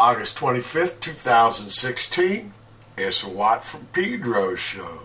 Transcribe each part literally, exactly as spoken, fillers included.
August twenty-fifth, two thousand sixteen, it's a Watt from Pedro show.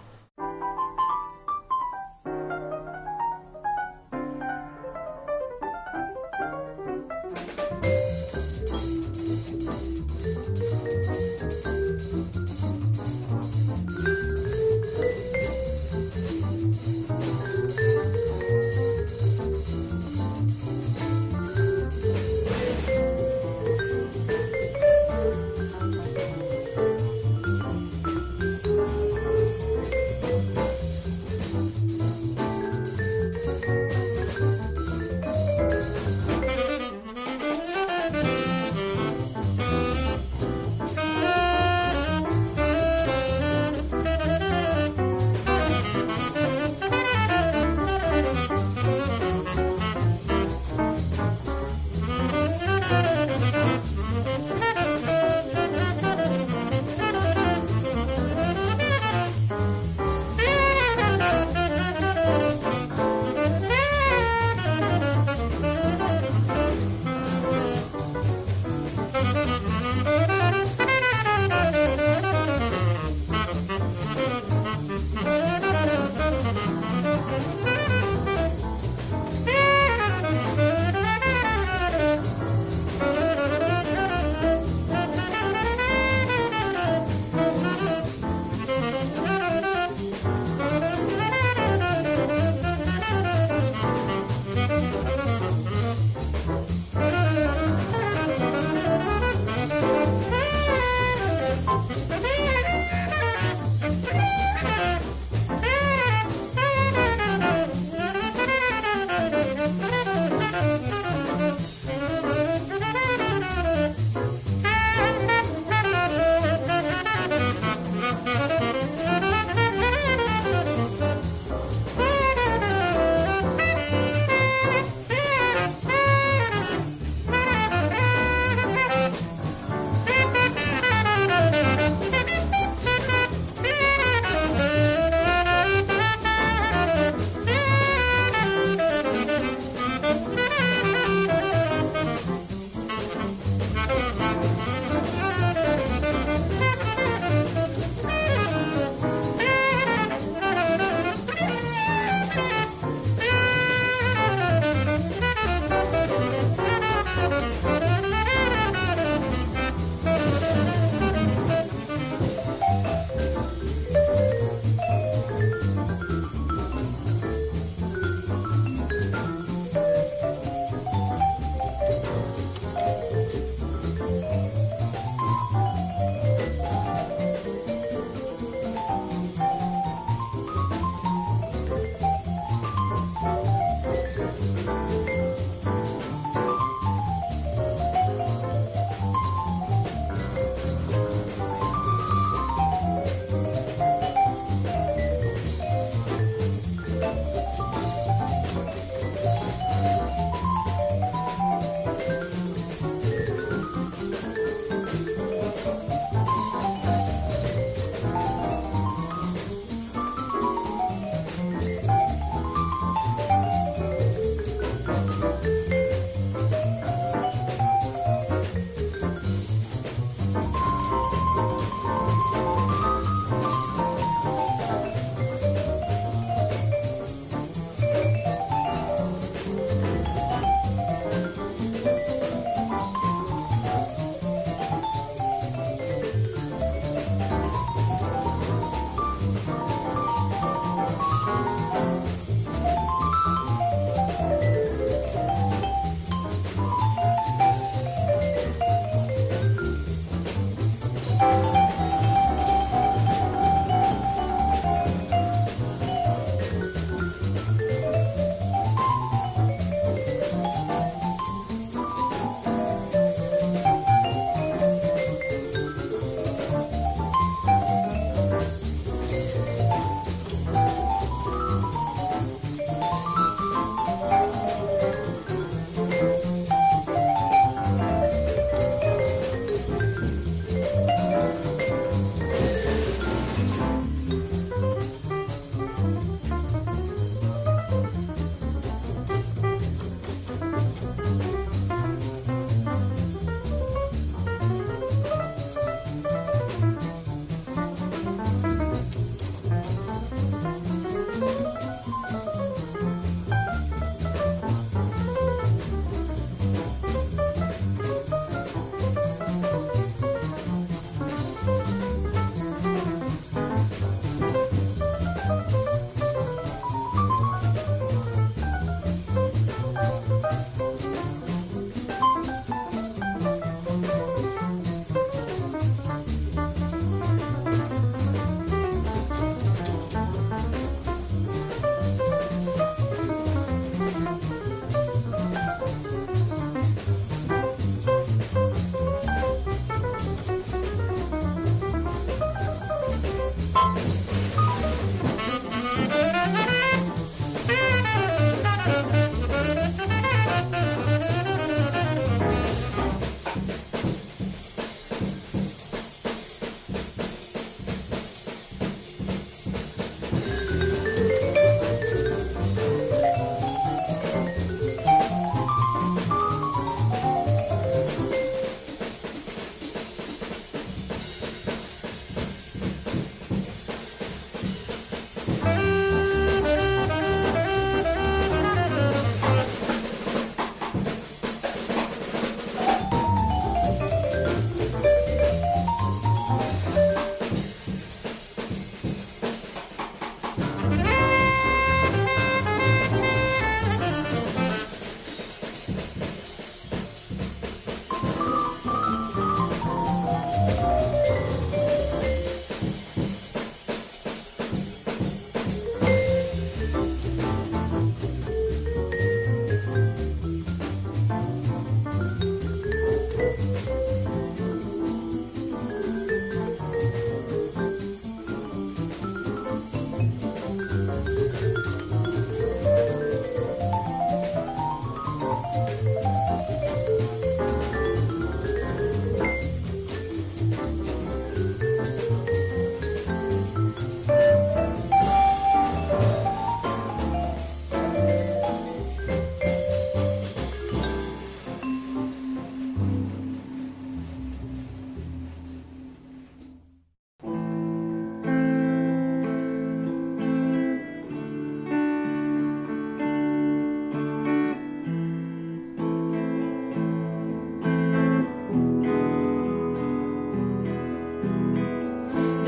Thank you.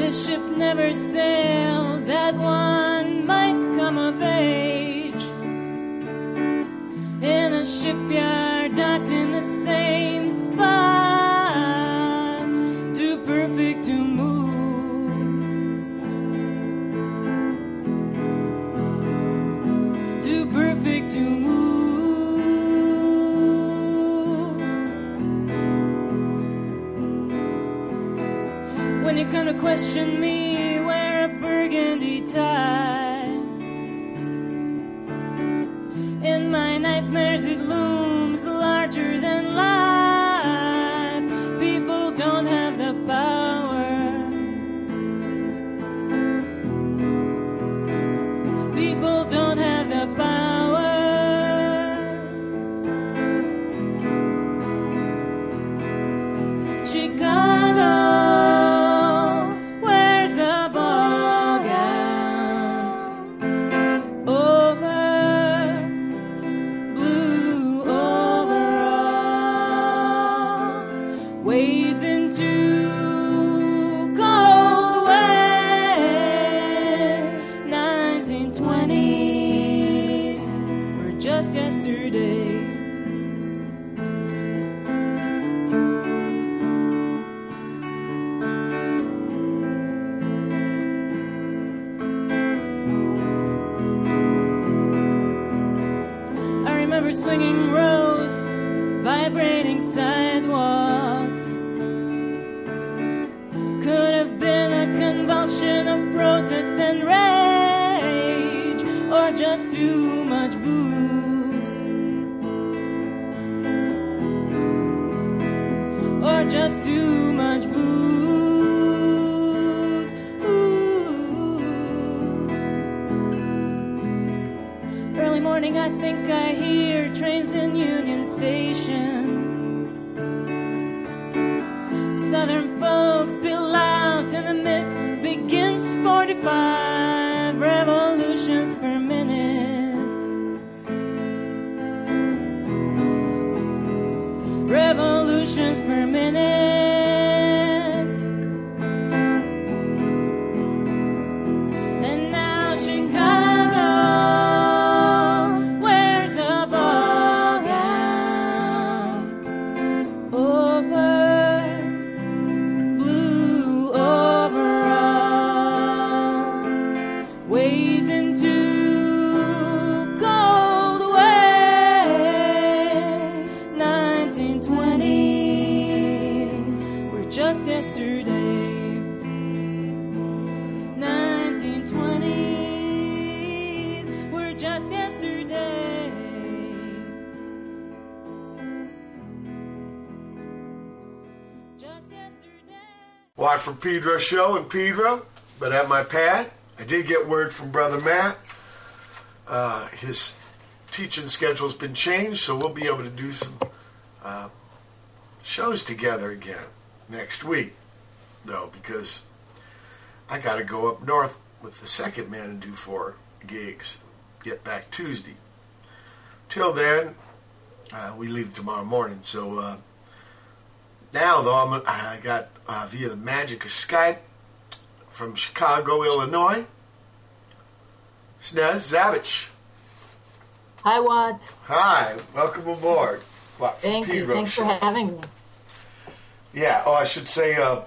the ship never sailed, that one might come of age in a shipyard docked in the same spot, too perfect to move, too perfect to move. When you come to question me, wear a burgundy tie. In my nightmares it looms larger than life. People don't have the power. People don't have the power. Chicago, swinging roads, vibrating sidewalks, could have been a convulsion of protest and rage, or just too much booze, or just too much booze. I think I hear trains in Union Station. Southern folks spill out and the myth begins. Forty-five revolutions per minute. Revolutions per minute. And now Chicago from Pedro's show. And Pedro, but at my pad, I did get word from Brother Matt. Uh, his teaching schedule's been changed, so we'll be able to do some uh, shows together again next week. No, because I got to go up north with the second man and do four gigs. Get back Tuesday. Till then, uh, we leave tomorrow morning, so... Uh, Now, though, I'm, I got, uh, via the magic of Skype, from Chicago, Illinois, Snez Zavich. Hi, Watt. Hi. Welcome aboard. Watt, Thank you. Thanks show. for having me. Yeah. Oh, I should say, uh,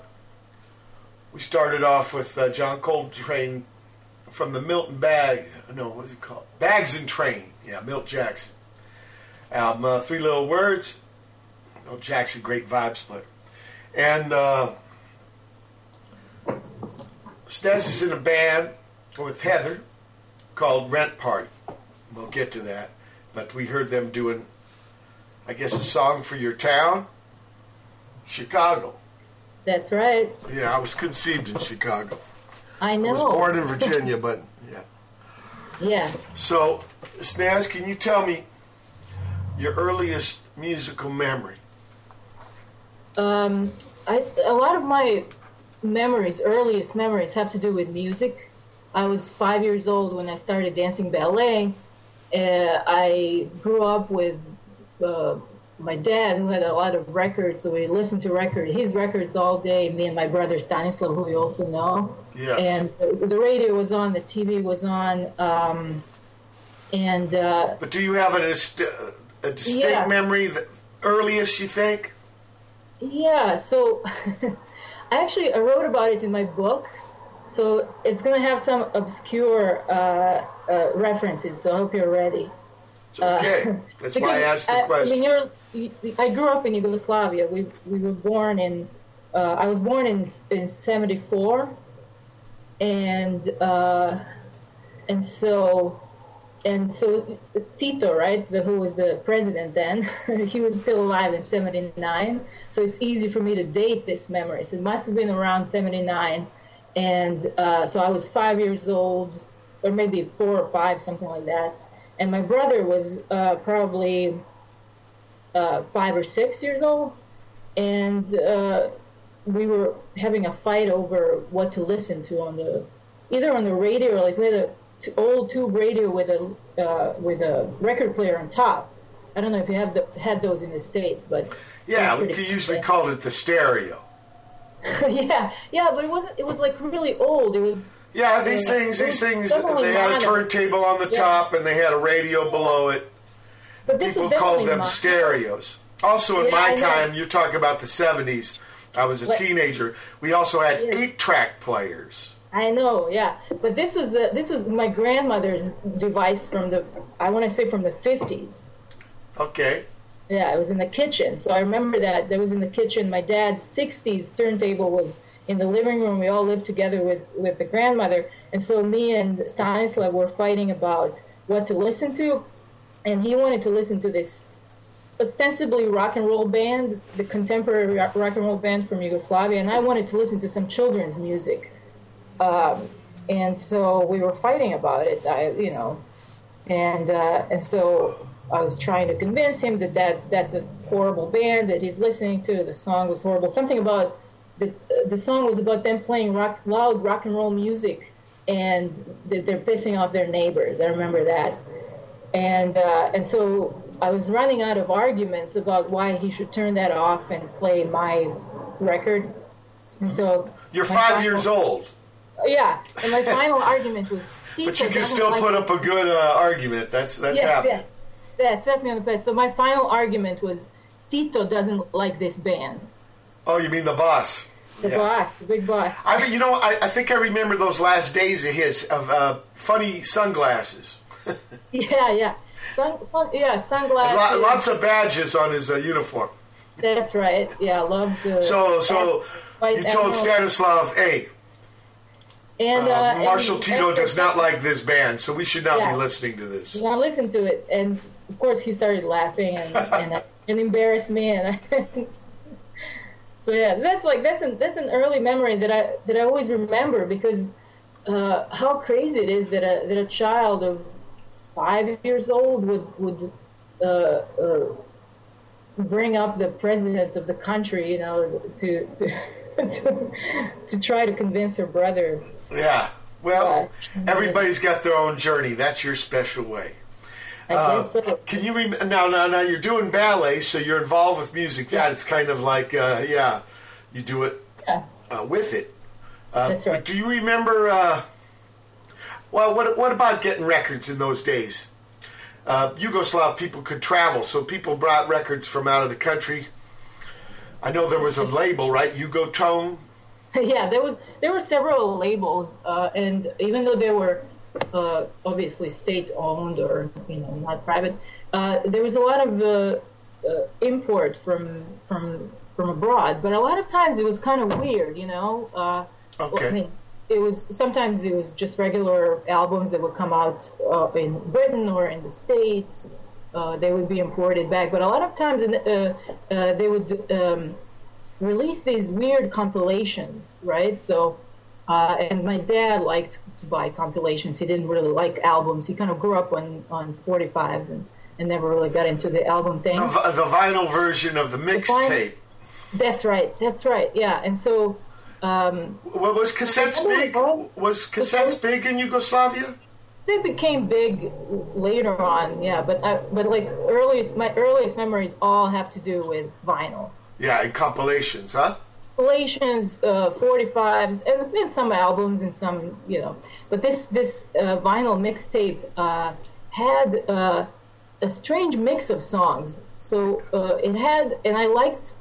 we started off with uh, John Coltrane from the Milton Bags. No, what is it called? Bags and Train. Yeah, Milt Jackson. Album, uh, Three Little Words. Oh, Jackson, great vibe splitter. And uh, Snez is in a band with Heather called Rent Party. We'll get to that. But we heard them doing, I guess, a song for your town, Chicago. That's right. Yeah, I was conceived in Chicago. I know. I was born in Virginia, but yeah. Yeah. So, Snez, can you tell me your earliest musical memory? Um, I, a lot of my memories, earliest memories, have to do with music. I was five years old when I started dancing ballet. Uh, I grew up with uh, my dad, who had a lot of records, so we listened to records, his records all day, me and my brother Stanislav, who we also know. Yes. And the, the radio was on, the T V was on. Um, and. Uh, but do you have a, a distinct yeah. memory, the earliest, you think? Yeah, so I actually I wrote about it in my book. So it's going to have some obscure uh, uh, references, so I hope you're ready. It's okay. Uh, That's why I asked the I, question. I, mean, you're, you, I grew up in Yugoslavia. We we were born in, uh, I was born in in seventy-four, and uh, and so and so Tito, right, the, who was the president then, he was still alive in seventy-nine. So it's easy for me to date this memory. So it must have been around seventy-nine, and uh, so I was five years old, or maybe four or five, something like that. And my brother was uh, probably uh, five or six years old, and uh, we were having a fight over what to listen to on the, either on the radio or like we had a t- old tube radio with a uh, with a record player on top. I don't know if you have the, had those in the States, but yeah, we usually called it the stereo. yeah, yeah, but it wasn't. It was like really old. It was. Yeah, these things, these things, they had a turntable on the yeah. top and they had a radio below it. But people called them modern. Stereos. Also, in yeah, my I time, know. You talk about the seventies, I was a what? teenager, we also had yeah. eight-track players. I know, yeah. But this was a, this was my grandmother's device from the, I want to say from the fifties. Okay. Yeah, it was in the kitchen. So I remember that. That was in the kitchen. My dad's sixties turntable was in the living room. We all lived together with, with the grandmother. And so me and Stanislav were fighting about what to listen to. And he wanted to listen to this ostensibly rock and roll band, the contemporary rock and roll band from Yugoslavia. And I wanted to listen to some children's music. Um, and so we were fighting about it, I, you know. And uh, and so I was trying to convince him that, that that's a horrible band that he's listening to. The song was horrible. Something about... The, the song was about them playing rock, loud rock and roll music, and that they're pissing off their neighbors. I remember that. And uh, and so I was running out of arguments about why he should turn that off and play my record. And so you're five final, years old. Yeah. And my final argument was. But you can still like put up a good uh, argument. That's that's yes, happened. Yes, that's me on the bed. So my final argument was, Tito doesn't like this band. Oh, you mean the boss? The yeah. boss, the big boss. I mean, you know, I, I think I remember those last days of his of uh, funny sunglasses. yeah, yeah, Sun, fun, yeah, sunglasses. Lo- lots of badges on his uh, uniform. That's right. Yeah, I love the. So, so you told Stanislav, hey, and uh, uh, Marshal and Tito does not like this band, so we should not yeah. be listening to this. Yeah, I listened to it, and of course he started laughing and and, uh, and embarrassed me, and. I, So yeah, that's like that's an that's an early memory that I that I always remember because uh, how crazy it is that a that a child of five years old would would uh, uh, bring up the president of the country, you know, to to to, to try to convince her brother. Yeah, well, uh, everybody's got their own journey. That's your special way. I uh, guess so. Can you remember? Now, now, now you're doing ballet, so you're involved with music. Yeah, it's kind of like, uh, yeah, you do it yeah. uh, with it. Uh, That's right. Do you remember? Uh, well, what what about getting records in those days? Uh, Yugoslav people could travel, so people brought records from out of the country. I know there was a label, right? Yugotone. yeah, there was. There were several labels, uh, and even though there were. Uh, obviously state-owned or you know not private. Uh, there was a lot of uh, uh, import from from from abroad, but a lot of times it was kind of weird, you know. Uh, okay. I mean, it was sometimes it was just regular albums that would come out uh, in Britain or in the States. Uh, they would be imported back, but a lot of times in, uh, uh, they would um, release these weird compilations, right? So. Uh, and my dad liked to buy compilations. He didn't really like albums. He kind of grew up on, on forty-fives and, and never really got into the album thing. The, the vinyl version of the mixtape. That's right. That's right. Yeah. And so... Um, well, was cassettes big? Was cassettes big in Yugoslavia? They became big later on, yeah. But I, but like earliest, my earliest memories all have to do with vinyl. Yeah, and compilations, huh? Compilations, uh, forty-fives, and then some albums and some, you know. But this this uh, vinyl mixtape uh, had uh, a strange mix of songs. So uh, it had, and I liked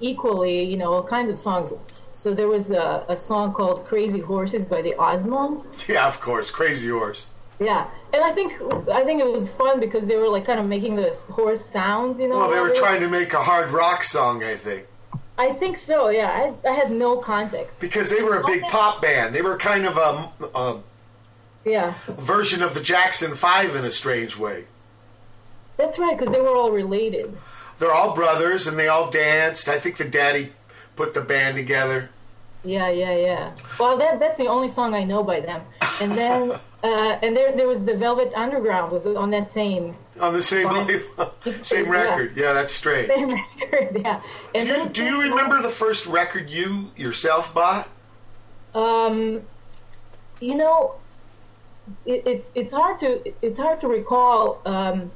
equally, you know, all kinds of songs. So there was a, a song called "Crazy Horses" by the Osmonds. Yeah, of course, Crazy Horse. Yeah, and I think I think it was fun because they were like kind of making the horse sounds, you know. Well, they were trying to make a hard rock song, I think. I think so. Yeah, I, I had no context because they were a big pop band. They were kind of a, a yeah version of the Jackson Five in a strange way. That's right, because they were all related. They're all brothers, and they all danced. I think the daddy put the band together. Yeah, yeah, yeah. Well, that that's the only song I know by them. And then, uh, and there there was the Velvet Underground was on that same on the same label, same record. Yeah. Yeah, that's strange. Same record, yeah. And do you, do you remember the first record you yourself bought? Um, you know, it, it's it's hard to it's hard to recall. Um.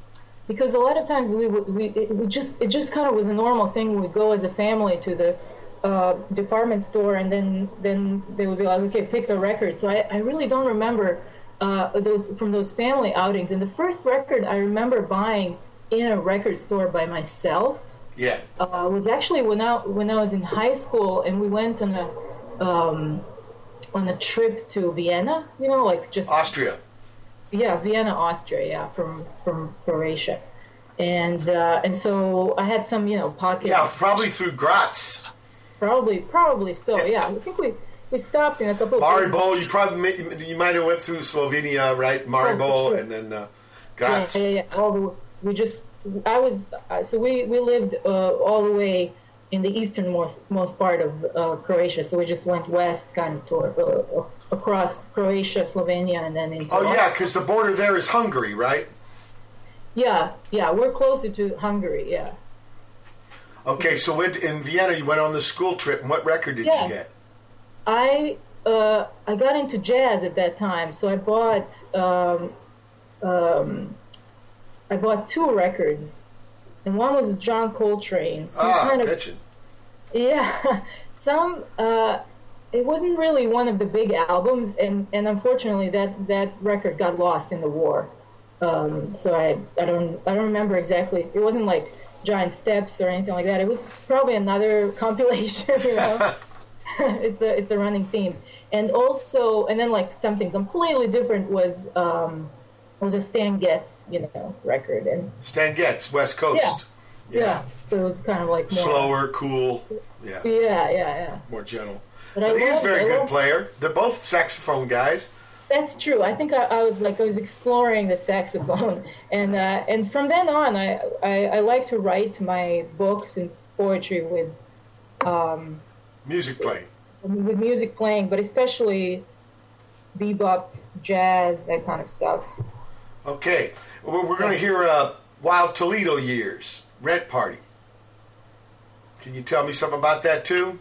Because a lot of times we would, we it would just it just kind of was a normal thing. We'd go as a family to the uh, department store, and then, then they would be like, okay, pick the record. So I, I really don't remember uh, those from those family outings. And the first record I remember buying in a record store by myself. Yeah. Uh, was actually when I when I was in high school, and we went on a um, on a trip to Vienna. You know, like just Austria. Yeah, Vienna, Austria, yeah, from from Croatia. And uh, and so I had some, you know, pockets. Yeah, probably through Graz. Probably, probably so, yeah. I think we, we stopped in a couple of places. Maribor, you probably, you might have went through Slovenia, right? Maribor, oh, sure. And then uh, Graz. Yeah, yeah, yeah. All the, we just, I was, so we, we lived uh, all the way in the easternmost most part of uh, Croatia, so we just went west, kind of toward, uh, across Croatia, Slovenia, and then into. Oh Austria. Yeah, because the border there is Hungary, right? Yeah, yeah, we're closer to Hungary, yeah. Okay, so in Vienna, you went on the school trip, and what record did yeah. you get? I uh, I got into jazz at that time, so I bought um, um, I bought two records. And one was John Coltrane. Some ah, kind of, gotcha. Yeah. Some, uh, it wasn't really one of the big albums, and, and unfortunately that, that record got lost in the war. Um, so I, I don't I don't remember exactly. It wasn't like Giant Steps or anything like that. It was probably another compilation, you know. it's, a, it's a running theme. And also, and then like something completely different was... Um, It was a Stan Getz, you know, record. And Stan Getz, West Coast. Yeah. Yeah. yeah. So it was kind of like more... Slower, cool. Yeah. Yeah, yeah, yeah. More gentle. But, but he's a very good loved... player. They're both saxophone guys. That's true. I think I, I was like, I was exploring the saxophone. And uh, and from then on, I, I, I like to write my books and poetry with... Um, music playing. With, with music playing, but especially bebop, jazz, that kind of stuff. Okay, we're going to hear uh, Wild Toledo Years, Rent Party. Can you tell me something about that, too?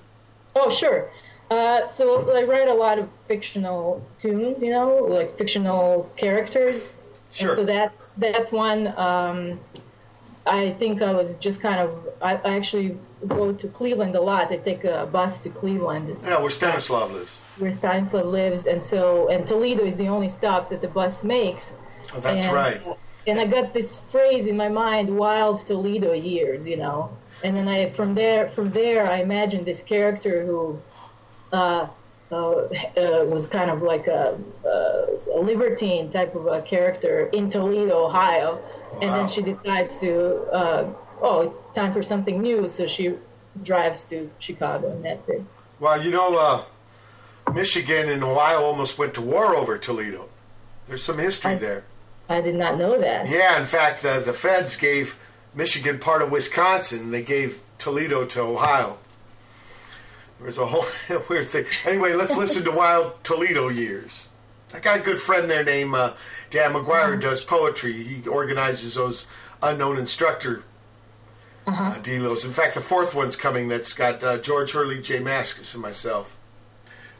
Oh, sure. Uh, so I write a lot of fictional tunes, you know, like fictional characters. Sure. And so that's, that's one. Um, I think I was just kind of, I, I actually go to Cleveland a lot. I take a bus to Cleveland. Yeah, where Stanislav lives. Where Stanislav lives, and so, and Toledo is the only stop that the bus makes. Oh, that's and, right. And I got this phrase in my mind, "Wild Toledo Years," you know. And then I, from there, from there, I imagined this character who uh, uh, uh, was kind of like a, uh, a libertine type of a character in Toledo, Ohio. Wow. And then she decides to, uh, oh, it's time for something new, so she drives to Chicago, and that's it. Well, you know, uh, Michigan and Ohio almost went to war over Toledo. There's some history I, there. I did not know that. Yeah, in fact, the, the feds gave Michigan part of Wisconsin, and they gave Toledo to Ohio. There's a whole weird thing. Anyway, let's listen to Wild Toledo Years. I got a good friend there named uh, Dan McGuire, who does poetry. He organizes those unknown instructor uh-huh. uh, delos. In fact, the fourth one's coming. That's got uh, George Hurley, Jay Maskus, and myself.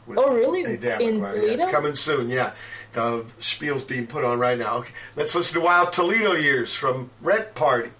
with oh, really? Adamic, right? Yeah, it's coming soon, yeah. The spiel's being put on right now. Okay. Let's listen to Wild Toledo Years from Rent Party.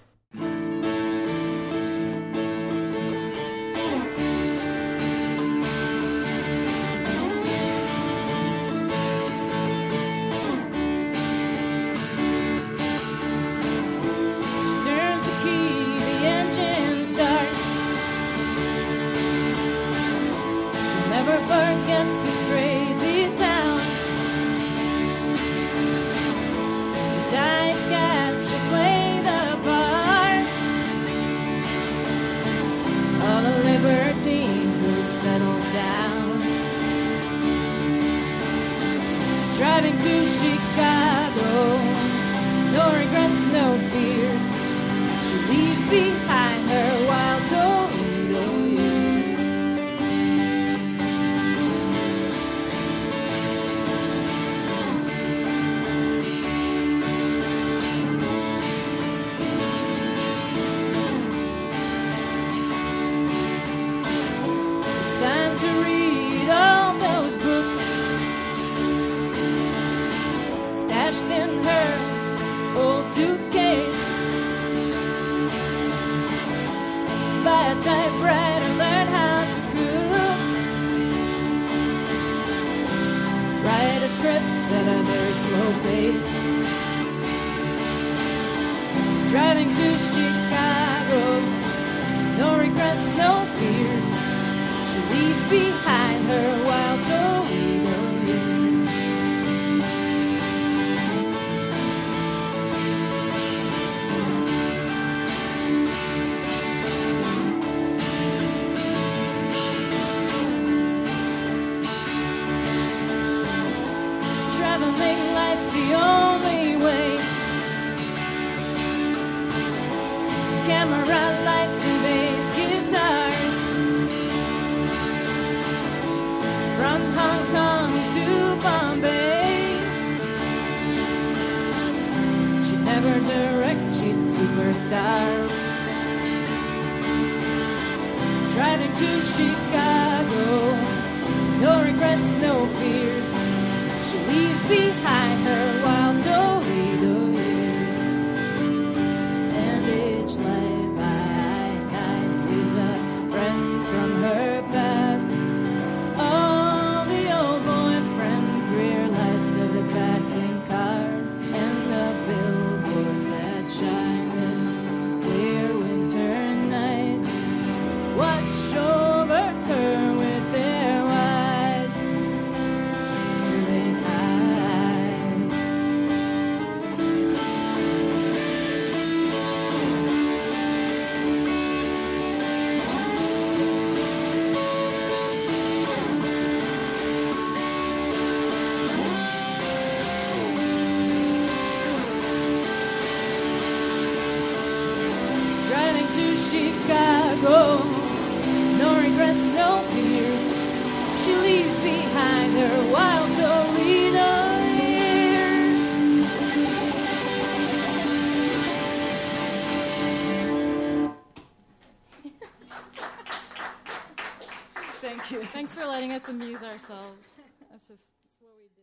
Thanks for letting us amuse ourselves. That's just that's what we do.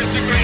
It's a great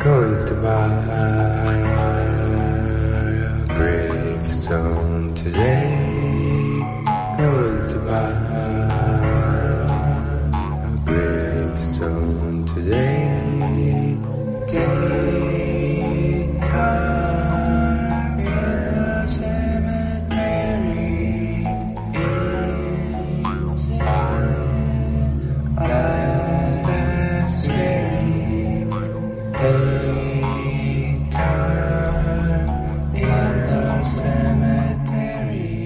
Going to buy a gravestone today. Going to buy a gravestone today. Gay car in the cemetery. Inside, life that's scary. Hey, in the cemetery.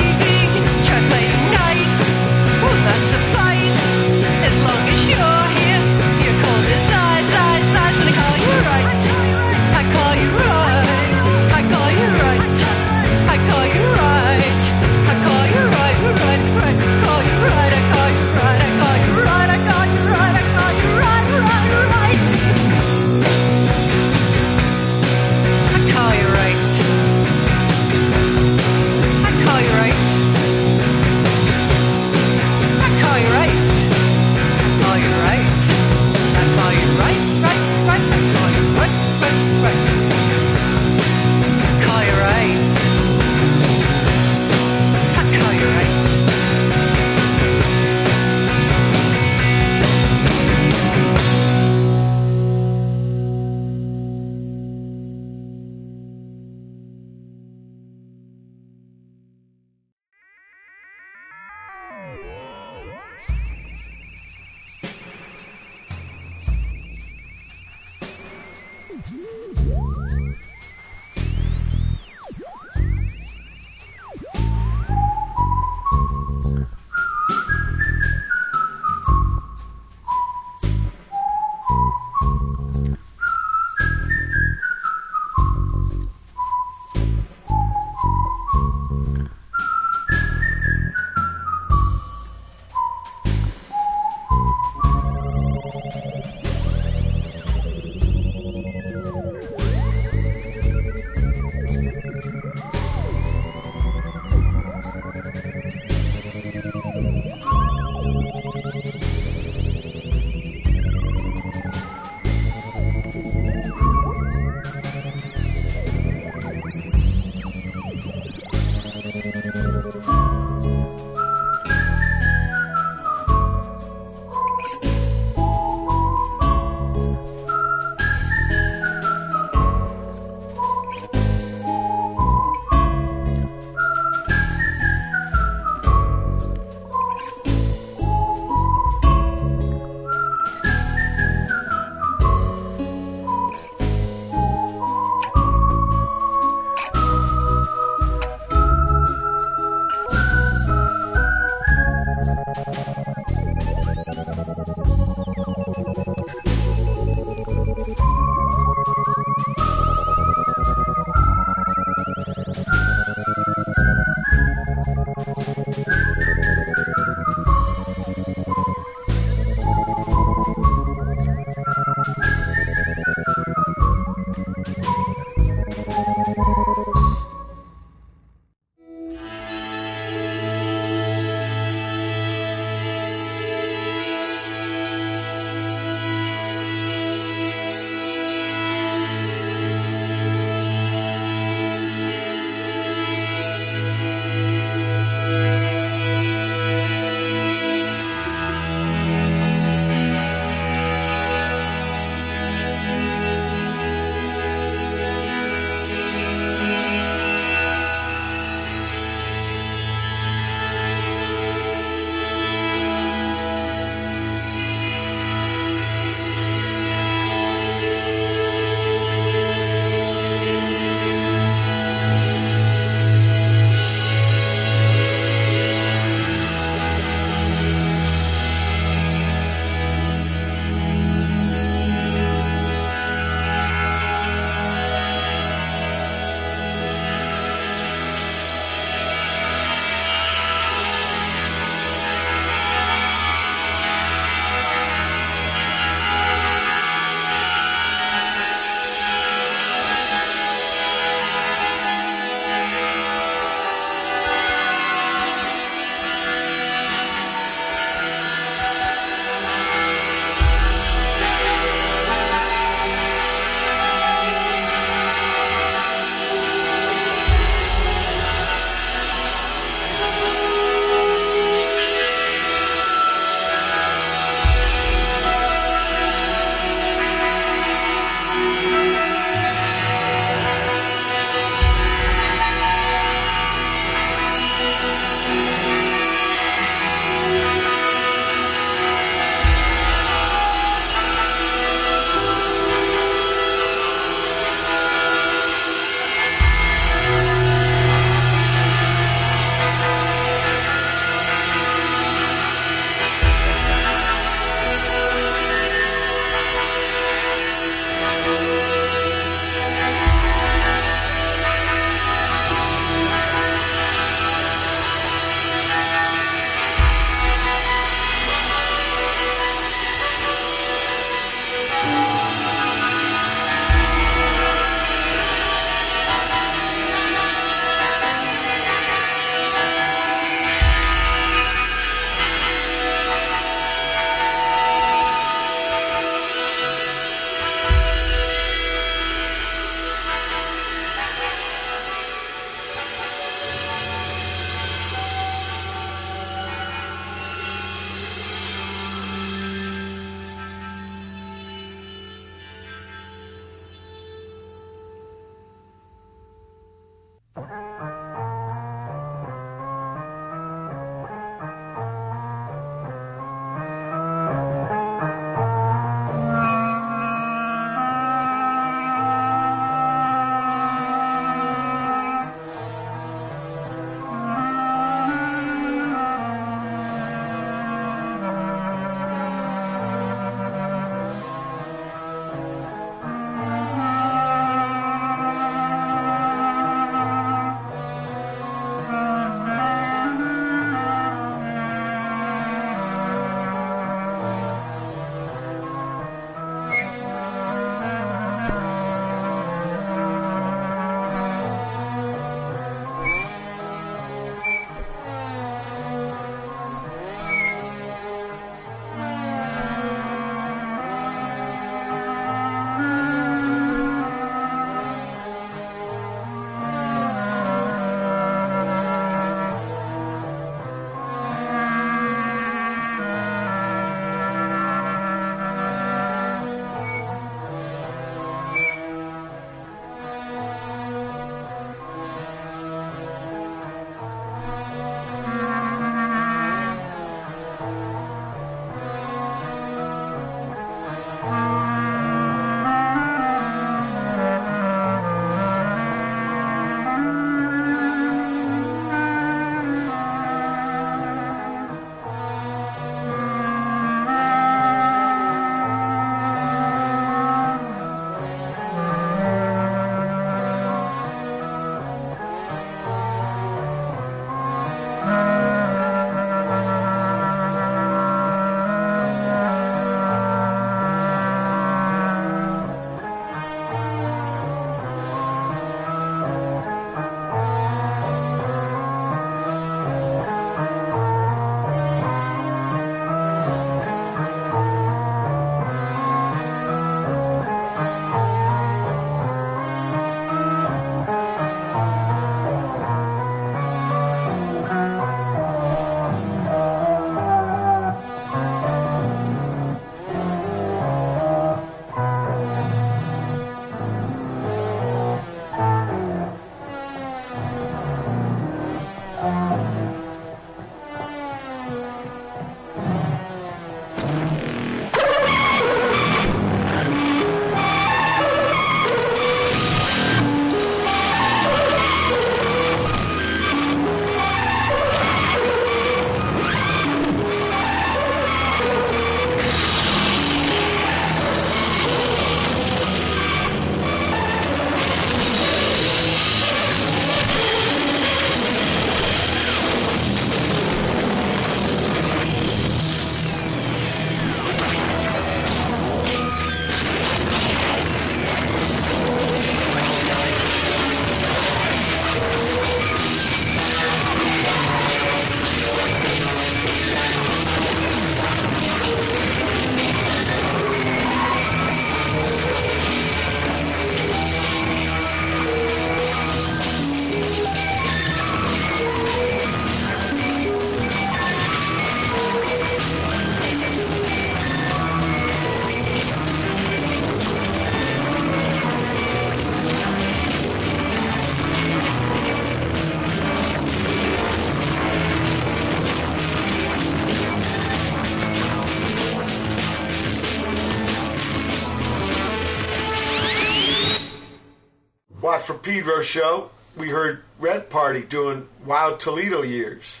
from Pedro's show, we heard Rent Party doing Wild Toledo Years,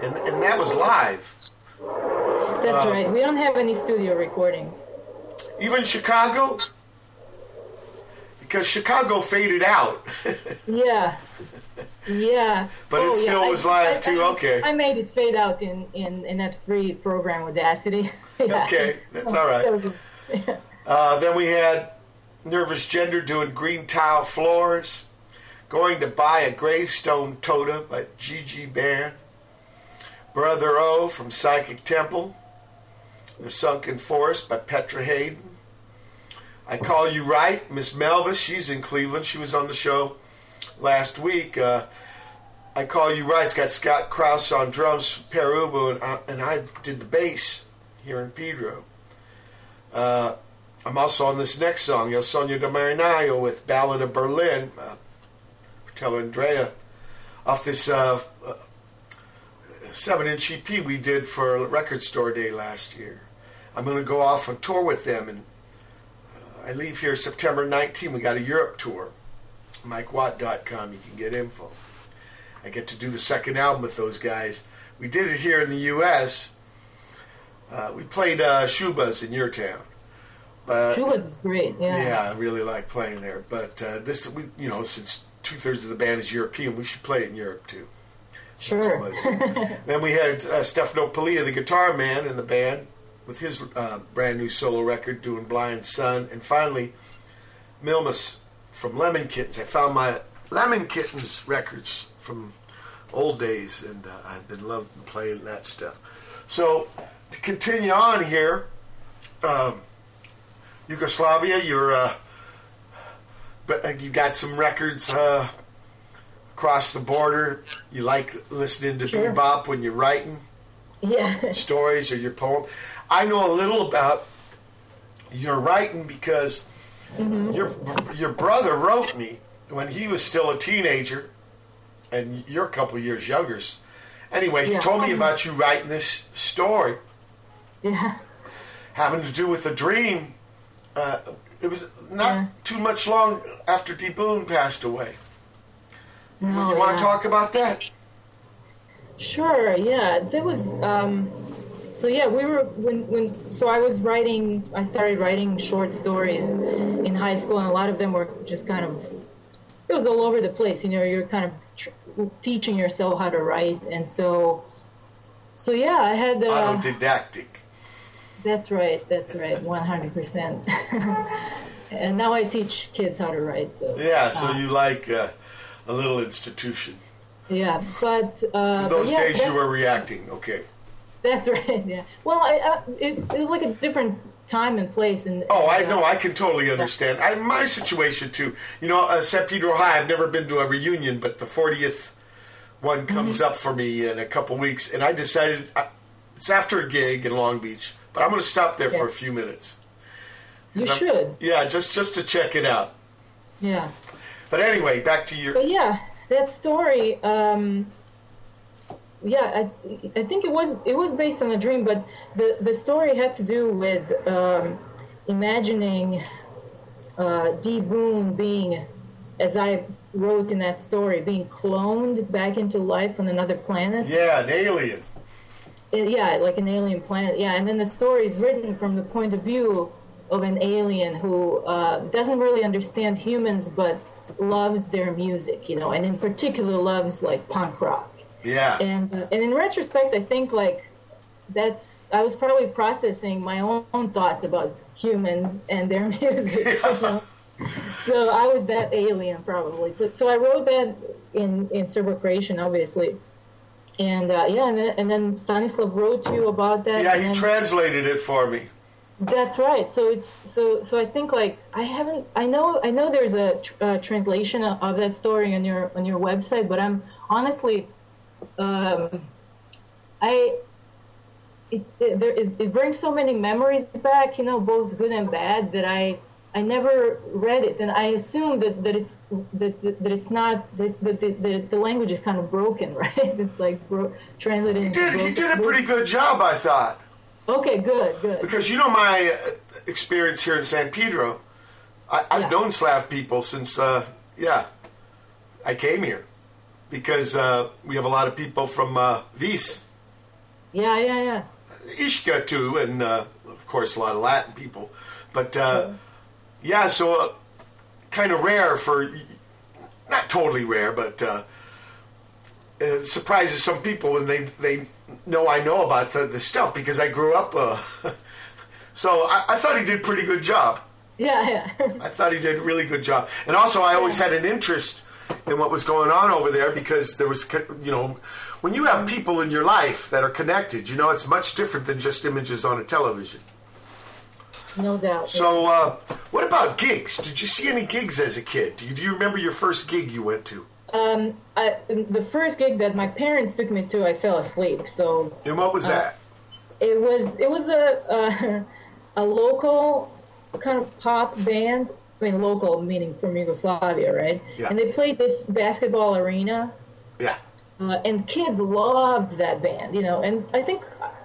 and and that was live. That's um, right. We don't have any studio recordings. Even Chicago? Because Chicago faded out. Yeah. Yeah. But oh, it still yeah. was live, I, too. I, okay. I made it fade out in, in, in that free program with Audacity. Yeah. Okay. That's all right. Uh, then we had Nervous Gender doing Green Tile Floors, Going to Buy a Gravestone Totem by Gigi Baron, Brother O from Psychic Temple, The Sunken Forest by Petra Hayden, I Call You Right, Miss Melvis, she's in Cleveland, she was on the show last week. Uh, I Call You Right, it's got Scott Krause on drums, Pere Ubu, and I, and I did the bass here in Pedro. Uh, I'm also on this next song, Il Sogno del Marinaio with Ballad of Berlin, uh, Petrella Andrea, off this uh, uh, seven-inch E P we did for Record Store Day last year. I'm going to go off on tour with them, and uh, I leave here September nineteenth. We got a Europe tour. mike watt dot com, you can get info. I get to do the second album with those guys. We did it here in the U S. Uh, we played uh, Schubas in your town. But, Schubas is great, yeah. Yeah, I really like playing there. But uh, this, we, you know, since two-thirds of the band is European, we should play it in Europe, too. Sure. Then we had uh, Stefano Pilia, the guitar man in the band, with his uh, brand new solo record doing Blind Sun. And finally, Milmus from Lemon Kittens. I found my Lemon Kittens records from old days, and uh, I've been loving playing that stuff. So, to continue on here, um, Yugoslavia, you're, uh, you got some records. Uh, Across the border, you like listening to sure. bebop when you're writing yeah. stories or your poem. I know a little about your writing because mm-hmm. your your brother wrote me when he was still a teenager, and you're a couple years younger. Anyway, he yeah. told me about you writing this story, yeah. having to do with a dream. Uh, it was not yeah. too much long after D. Boone passed away. No, you yeah. want to talk about that? Sure. Yeah, there was. Um, so yeah, we were when when. So I was writing. I started writing short stories in high school, and a lot of them were just kind of. It was all over the place. You know, you're kind of tr- teaching yourself how to write, and so. So yeah, I had. Uh, Autodidactic. That's right. That's right. one hundred percent. And now I teach kids how to write. So. Yeah. So uh, you like. Uh, A little institution. Yeah, but... Uh, in those but yeah, days you were reacting, okay. That's right, yeah. Well, I, I, it, it was like a different time and place. And Oh, and, I know, uh, I can totally understand. I, my situation, too. You know, uh, San Pedro High, I've never been to a reunion, but the fortieth one comes mm-hmm. up for me in a couple weeks, and I decided, I, it's after a gig in Long Beach, but I'm going to stop there yeah. for a few minutes. You I'm, should. Yeah, just, just to check it out. Yeah. But anyway, back to your... But yeah, that story, um, yeah, I, I think it was it was based on a dream, but the, the story had to do with um, imagining uh, D. Boone being, as I wrote in that story, being cloned back into life on another planet. Yeah, an alien. It, yeah, like an alien planet. Yeah, and then the story is written from the point of view of an alien who uh, doesn't really understand humans, but... loves their music, you know, and in particular loves like punk rock. Yeah. And uh, and in retrospect, I think like that's I was probably processing my own, own thoughts about humans and their music. You know? So I was that alien probably. But so I wrote that in in Serbo-Croatian, obviously. And uh, yeah, and then, and then Stanislav wrote to you about that. Yeah, he translated it for me. That's right. So it's so so. I think like I haven't. I know. I know. There's a tr- uh, translation of, of that story on your on your website. But I'm honestly, um, I it it, there, it it brings so many memories back. You know, both good and bad. That I I never read it, and I assume that, that it's that, that, that it's not that, that, that, that the language is kind of broken, right? It's like bro- translated. He did. He did a pretty good job, I thought. Okay, good, good. Because you know my experience here in San Pedro, I, I've yeah. known Slav people since, uh, yeah, I came here because uh, we have a lot of people from uh, Vis. Yeah, yeah, yeah. Ishka, too, and uh, of course a lot of Latin people. But, uh, yeah. yeah, so uh, kind of rare for, not totally rare, but uh, it surprises some people when they, they know I know about the, the stuff because I grew up. Uh, so I, I thought he did a pretty good job. Yeah, yeah. I thought he did a really good job. And also I always had an interest in what was going on over there because there was, you know, when you have people in your life that are connected, you know, it's much different than just images on a television. No doubt. So yeah. uh, what about gigs? Did you see any gigs as a kid? Do you, do you remember your first gig you went to? Um, I, the first gig that my parents took me to, I fell asleep. So. And what was uh, that? It was it was a a, a local... kind of pop band, I mean local meaning from Yugoslavia, right? Yeah. And they played this basketball arena. Yeah. Uh, and kids loved that band, you know. And I think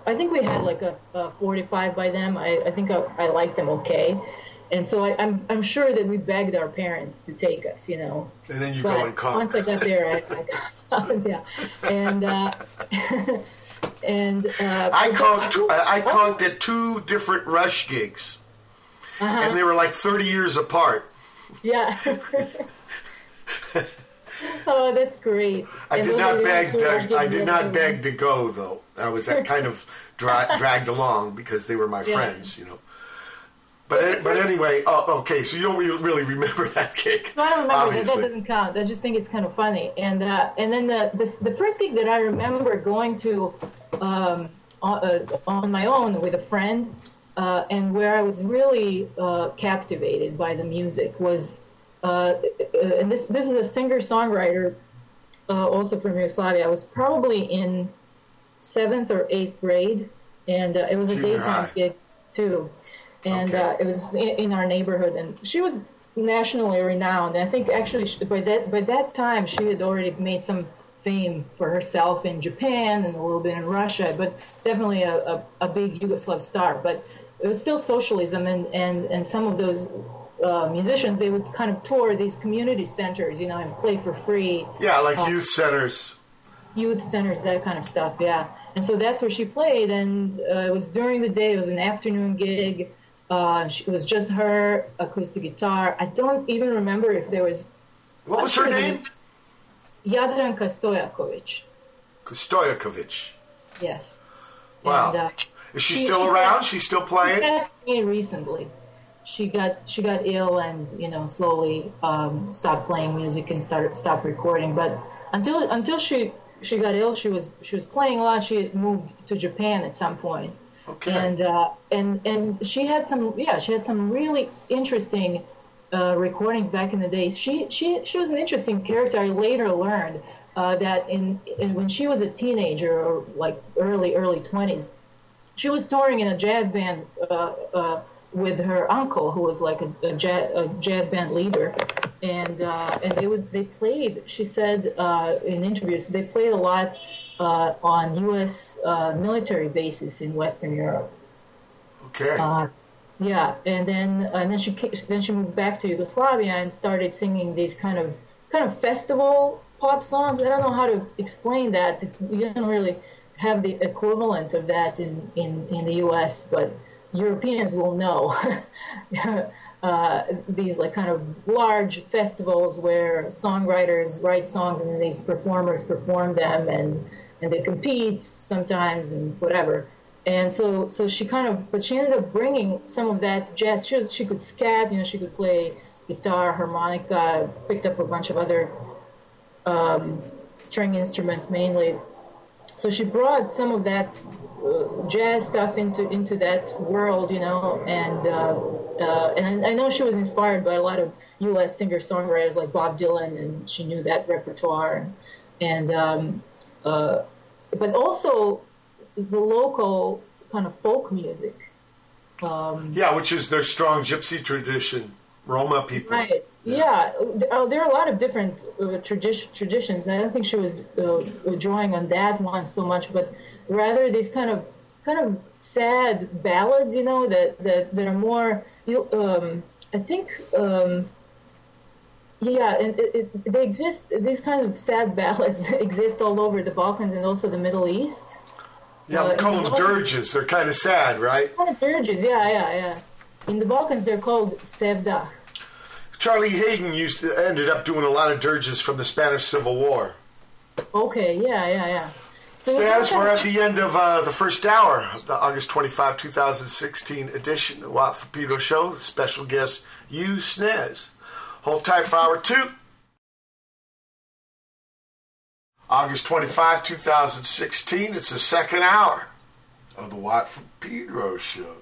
I think we had like a, a forty-five by them. I, I think I, I liked them okay. And so I, I'm I'm sure that we begged our parents to take us, you know. And then you but go and conk. Once I got there, I, I got out, yeah. And uh, and uh, I conked I conked at two different Rush gigs. Uh-huh. And they were like thirty years apart. Yeah. Oh, that's great. I and did not beg. To, I did not beg to go, though. I was that kind of dra- dragged along because they were my yeah. friends, you know. But but anyway, oh, okay. So you don't really remember that gig. So I don't remember obviously. that. That doesn't count. I just think it's kind of funny. And uh, and then the, the the first gig that I remember going to um, on, uh, on my own with a friend. Uh, and where I was really uh, captivated by the music was, uh, and this this is a singer-songwriter, uh, also from Yugoslavia. I was probably in seventh or eighth grade, and uh, it was a Junior daytime high. gig too, and okay. uh, it was in, in our neighborhood. And she was nationally renowned. I think actually she, by that by that time she had already made some fame for herself in Japan and a little bit in Russia, but definitely a, a, a big Yugoslav star. But it was still socialism, and, and, and some of those uh, musicians, they would kind of tour these community centers, you know, and play for free. Yeah, like uh, youth centers. Youth centers, that kind of stuff, yeah. And so that's where she played, and uh, it was during the day. It was an afternoon gig. Uh, she, it was just her, acoustic guitar. I don't even remember if there was... What was her name? Jadranka Stojaković. Stojaković. Yes. Wow. And, uh, Is she, she still she around? Got, She's still playing? She passed away recently. She got she got ill and you know slowly um, stopped playing music and started stopped recording. But until until she, she got ill, she was she was playing a lot. She had moved to Japan at some point. Okay. And uh, and and she had some yeah she had some really interesting. Uh, recordings back in the day. She she she was an interesting character. I later learned uh, that in, in when she was a teenager or like early early twenties, she was touring in a jazz band uh, uh, with her uncle, who was like a, a, jazz, a jazz band leader, and uh, and they would they played. She said uh, in interviews they played a lot uh, on U S uh, military bases in Western Europe. Okay. Uh, Yeah, and then and then she then she moved back to Yugoslavia and started singing these kind of kind of festival pop songs. I don't know how to explain that. We don't really have the equivalent of that in, in, in the U S, but Europeans will know uh, these like kind of large festivals where songwriters write songs and then these performers perform them and and they compete sometimes and whatever. And so, so she kind of, but she ended up bringing some of that jazz. She was, she could scat, you know, she could play guitar, harmonica, picked up a bunch of other um, string instruments mainly. So she brought some of that uh, jazz stuff into into that world, you know. And uh, uh, and I know she was inspired by a lot of U S singer-songwriters like Bob Dylan, and she knew that repertoire. And, and um, uh, but also. The local kind of folk music. Um, yeah, which is their strong gypsy tradition, Roma people. Right. Yeah. yeah. There are a lot of different uh, tradi- traditions. I don't think she was uh, drawing on that one so much, but rather these kind of kind of sad ballads, you know, that that, that are more. You, um, I think um, Yeah, and it, it, they exist. These kind of sad ballads exist all over the Balkans and also the Middle East. Yeah, uh, we call them dirges. They're kind of sad, right? Kind of dirges, yeah, yeah, yeah. In the Balkans, they're called sevdah. Charlie Hayden used to, ended up doing a lot of dirges from the Spanish Civil War. Okay, yeah, yeah, yeah. So yes, we're at the end of uh, the first hour of the August twenty-fifth, two thousand sixteen edition of Watt for Pedro Show. Special guest, you, Snez. Hold tight for hour two. August twenty-fifth, two thousand sixteen. It's the second hour of the Watt for Pedro Show.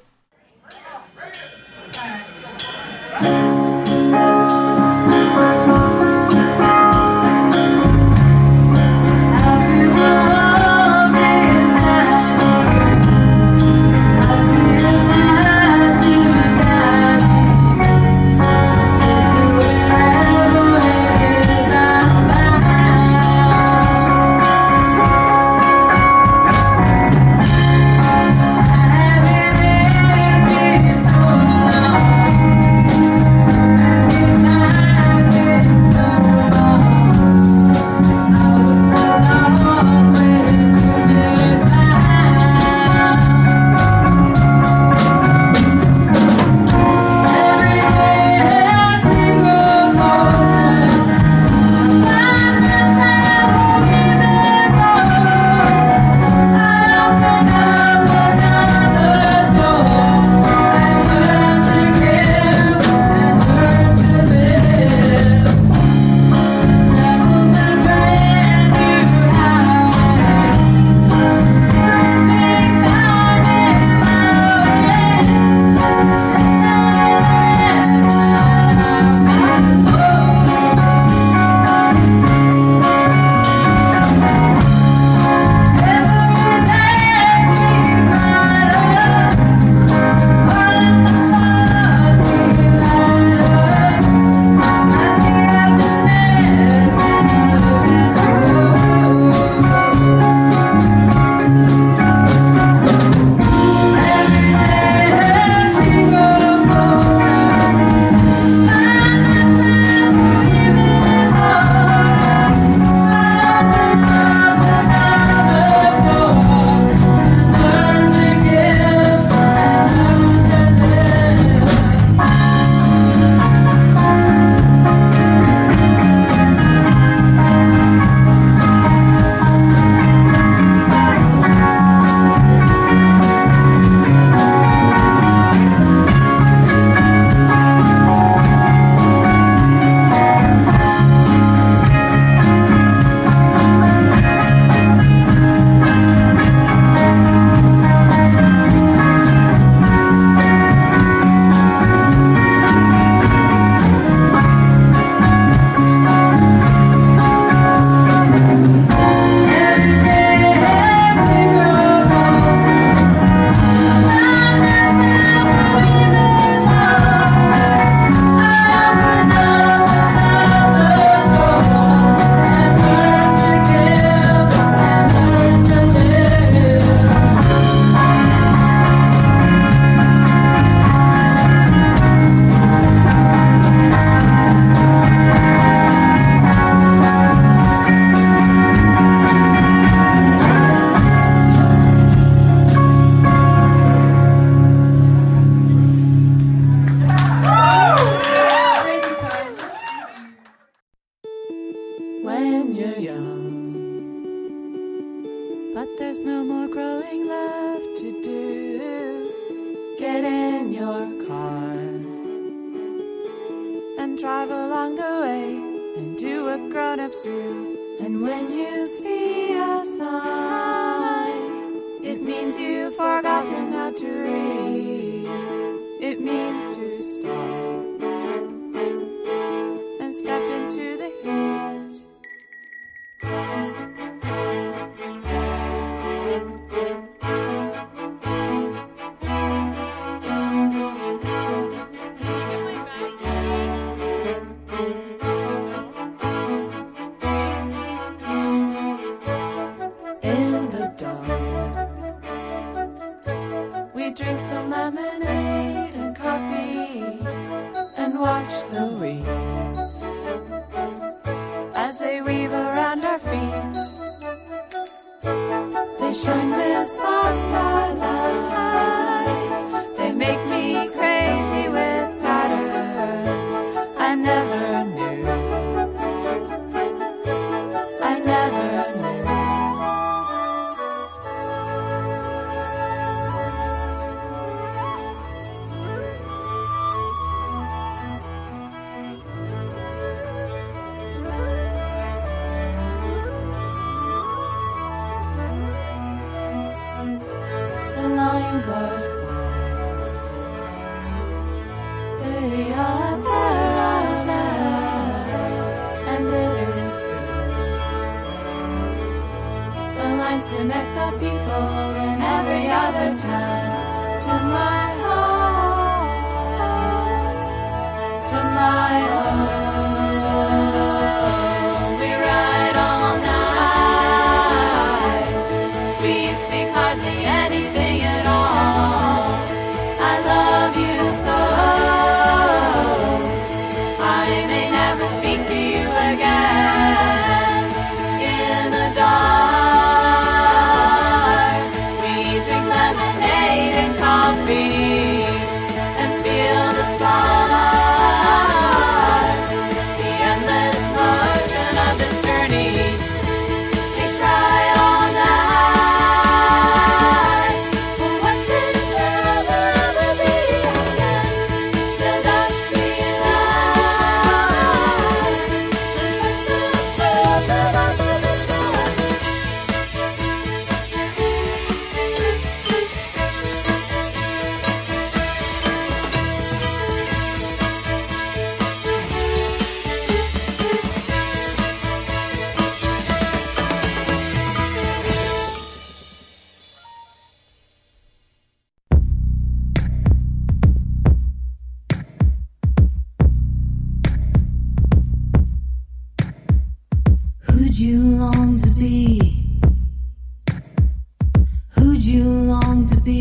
Lemonade and coffee and watch the weeds. feet. They shine with soft starlight. They make me crazy with patterns I never knew. I never are silent. They are parallel, and it is good. The lines connect the people in every other town to my home, to my home. Who do you long to be?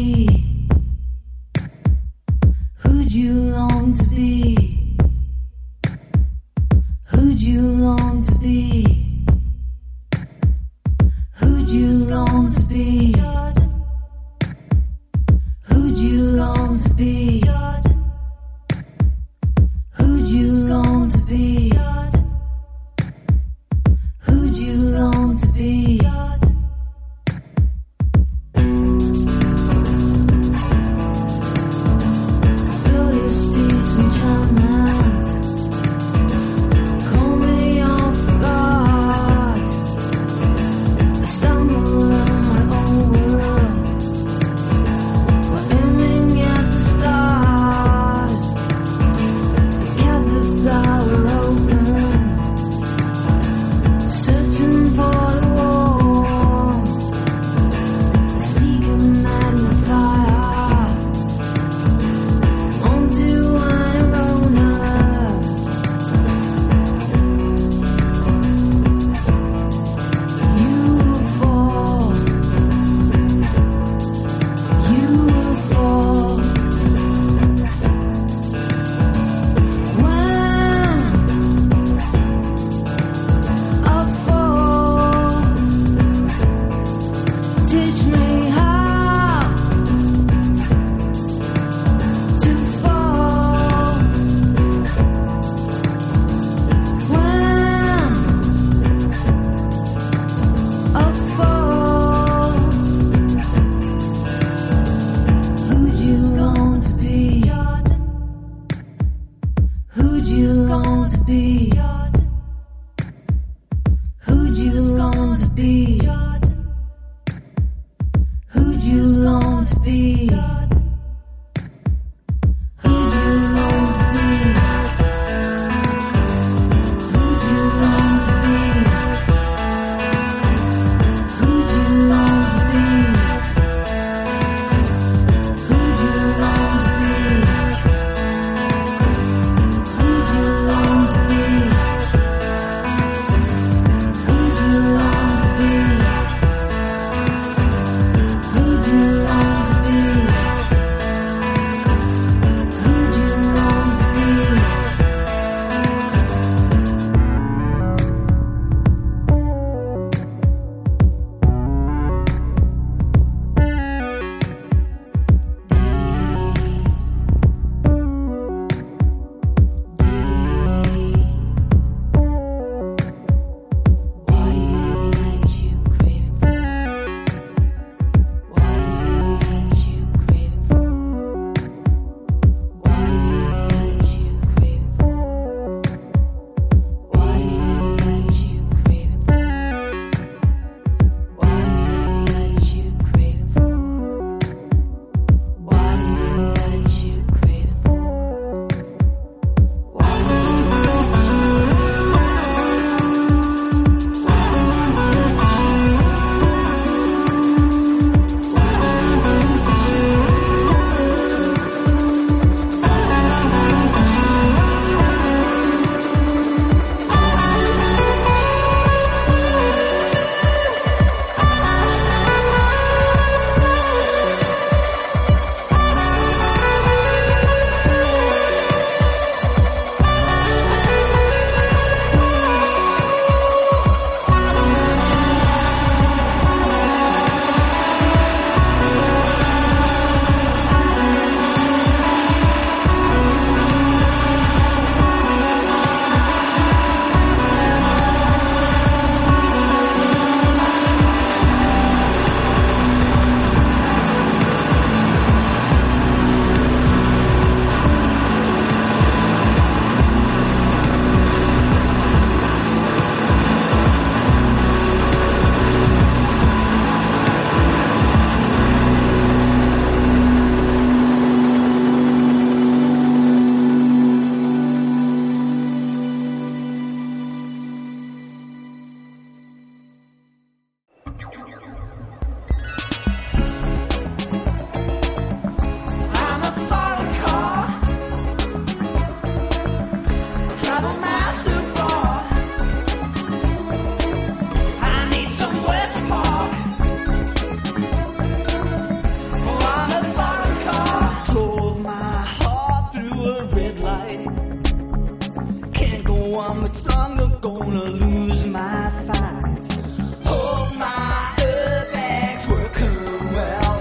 gonna lose my fight. Hope my airbags working well,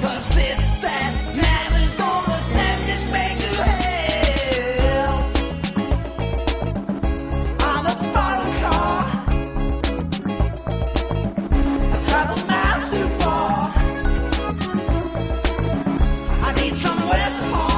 'cause this that never's gonna snap this way to hell. I'm a bottle car, I travel miles too far, I need somewhere to park.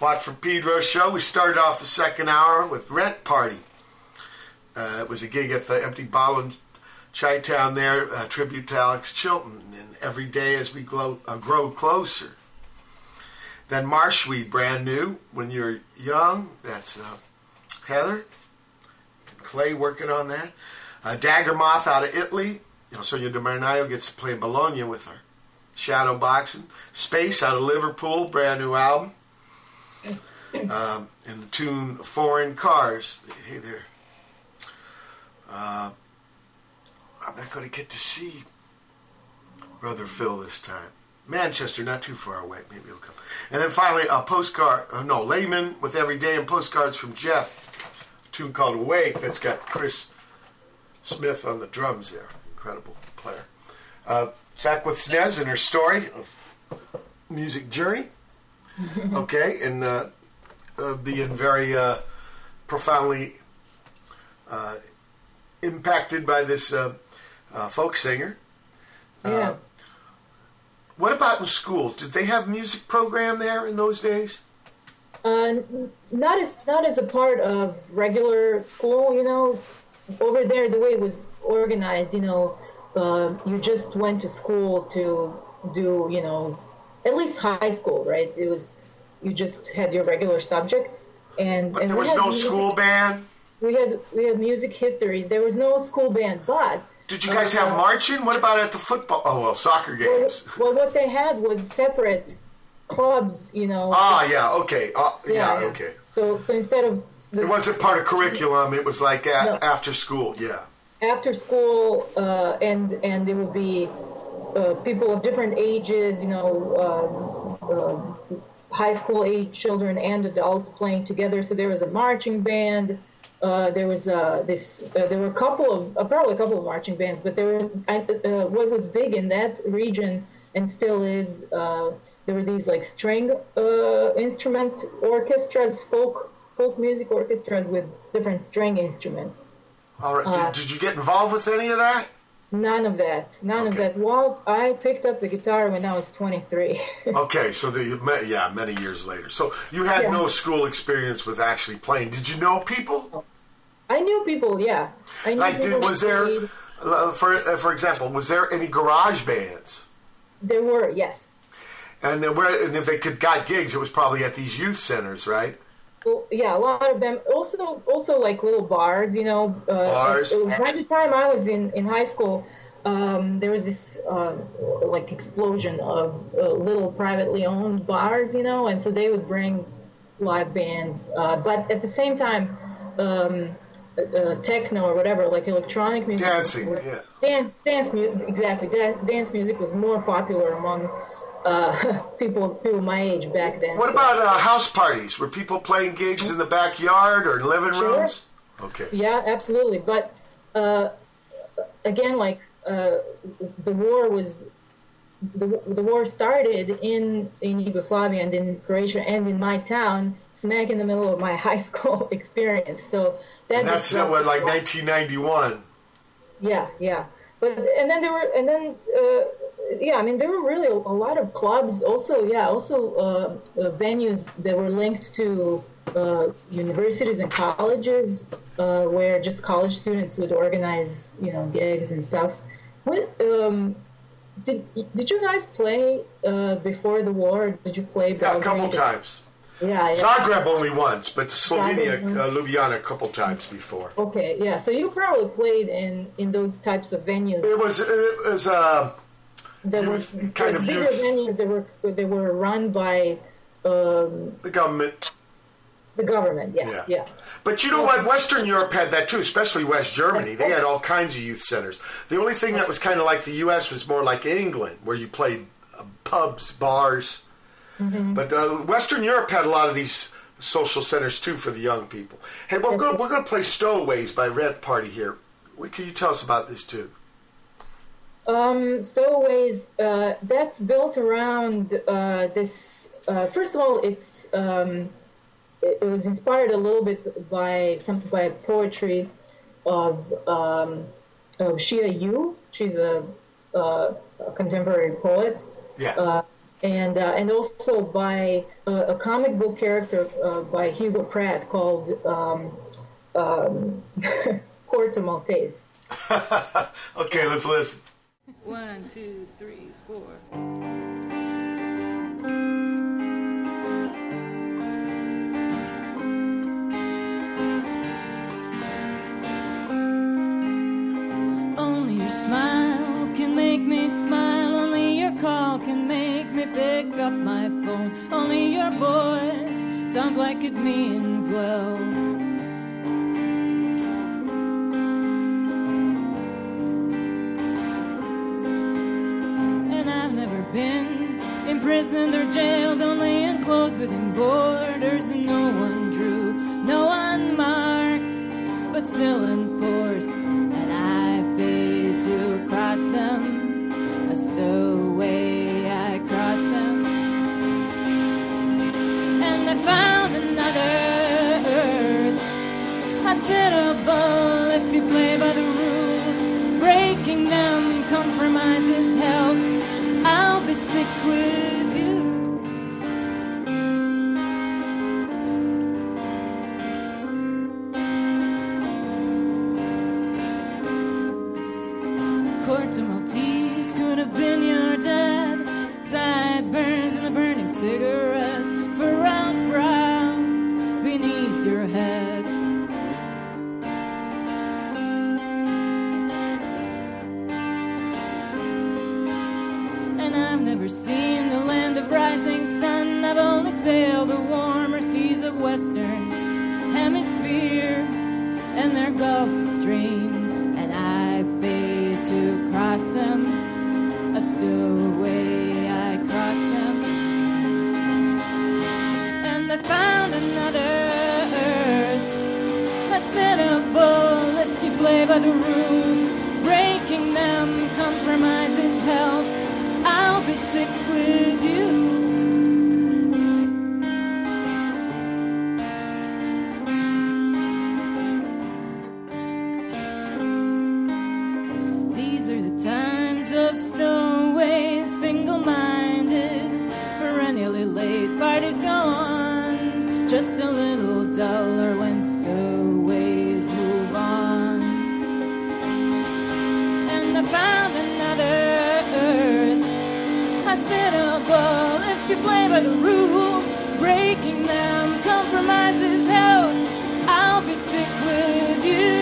Watt from Pedro show. We started off the second hour with Rent Party. Uh, it was a gig at the Empty Bottle in Chi-Town there, a tribute to Alex Chilton, and Every Day As We glow, uh, Grow Closer. Then Marshweed, brand new, When You're Young, that's uh, Heather and Clay working on that. Uh, Dagger Moth out of Italy, Il Sogno del Marinaio gets to play Bologna with her. Shadow Boxing. Space out of Liverpool, brand new album. Um, and the tune Foreign Cars. Hey there. Uh, I'm not going to get to see Brother Phil this time. Manchester, not too far away. Maybe he'll come. And then finally, a postcard. Uh, no, Layman with Every Day and Postcards from Jeff. A tune called Awake that's got Chris Smith on the drums there. Incredible player. Uh, back with Snez and her story of music journey. Okay, and uh, uh, being very uh, profoundly uh, impacted by this uh, uh, folk singer. Yeah. Uh, what about in schools? Did they have music program there in those days? Uh, not as not as a part of regular school, you know. Over there, the way it was organized, you know, uh, you just went to school to do, you know, at least high school, right? It was, you just had your regular subjects, and but and there was no music, school band. We had we had music history. There was no school band, but did you guys uh, have marching? What about at the football? Oh well, soccer games. Well, well what they had was separate clubs, you know. Ah, and, yeah, okay, uh, yeah, yeah, okay. So so instead of the, it wasn't part of curriculum. It was like at, no. after school, yeah. After school, uh, and and it would be. Uh, people of different ages, you know, uh, uh, high school age children and adults playing together. So there was a marching band. Uh, there was uh, this. Uh, there were a couple of, uh, probably a couple of marching bands, but there was I, uh, what was big in that region and still is. Uh, there were these like string uh, instrument orchestras, folk folk music orchestras with different string instruments. All right. Uh, did, did you get involved with any of that? None of that. None okay. of that. Well, I picked up the guitar when I was twenty-three. Okay, so the, yeah, many years later. So you had yeah. no school experience with actually playing. Did you know people? I knew people, yeah. I knew like, people. Did, was there, uh, for uh, for example, was there any garage bands? There were, yes. And, there were, and if they could got gigs, it was probably at these youth centers, right? Well, yeah, a lot of them. Also, also like little bars, you know. Uh, bars. It, it, by the time I was in, in high school, um, there was this uh, like explosion of uh, little privately owned bars, you know, and so they would bring live bands. Uh, but at the same time, um, uh, techno or whatever, like electronic music. Dancing, was, yeah. Dance, dance music, exactly. Da- dance music was more popular among Uh, people, people my age back then. What about uh, house parties? Were people playing gigs in the backyard or living sure. rooms? Okay. Yeah, absolutely. But uh, again, like uh, the war was, the, the war started in, in Yugoslavia and in Croatia and in my town, smack in the middle of my high school experience. So that and that's what, like nineteen ninety-one. Yeah, yeah. But and then there were and then. Uh, Yeah, I mean, there were really a lot of clubs also, yeah, also uh, uh, venues that were linked to uh, universities and colleges uh, where just college students would organize, you know, gigs and stuff. What, um, did did you guys play uh, before the war? Did you play? Yeah, Belgrade? A couple times. Yeah, yeah. Zagreb only once, but Slovenia, uh, Ljubljana a couple times before. Okay, yeah, so you probably played in, in those types of venues. It was, it was, uh... There were kind of bigger venues that were they were run by um, the government. The government, yeah, yeah. yeah. But you know what? Western Europe had that too, especially West Germany. They had all kinds of youth centers. The only thing that was kind of like the U S was more like England, where you played uh, pubs, bars. Mm-hmm. But uh, Western Europe had a lot of these social centers too for the young people. Hey, we're going we're going to play "Stowaways" by Rent Party here. What can you tell us about this too? Um, Stowaways, uh, that's built around uh, this, uh, first of all, it's um, it, it was inspired a little bit by some by poetry of, um, of Shia Yu. She's a, uh, a contemporary poet. Yeah. Uh, and uh, and also by a, a comic book character uh, by Hugo Pratt called um, um, Corto Maltese. Okay, let's listen. One, two, three, four. Smile can make me smile, only your call can make me pick up my phone. Only your voice sounds like it means well. And I've never been imprisoned or jailed, only enclosed within borders, and no one drew, no one marked, but still enforced. To cross them, a stowaway I crossed them, and I found another earth, hospitable if you play by the rules, breaking them compromises health, I'll be sick with you. Corto Maltese could have been your dad. Sideburns and a burning cigarette, furrowed brow beneath your head. And I've never seen the land of rising sun. I've only sailed the warmer seas of Western Hemisphere and their Gulf Stream. To cross them, a stowaway I crossed them, and I found another earth, hospitable if you play by the rules, breaking them compromises health, I'll be sick with you. Just a little duller when stowaways move on. And I found another earth, hospitable if you play by the rules, breaking them compromises health, I'll be sick with you.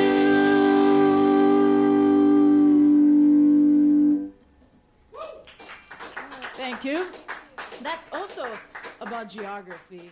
Thank you. That's also about geography.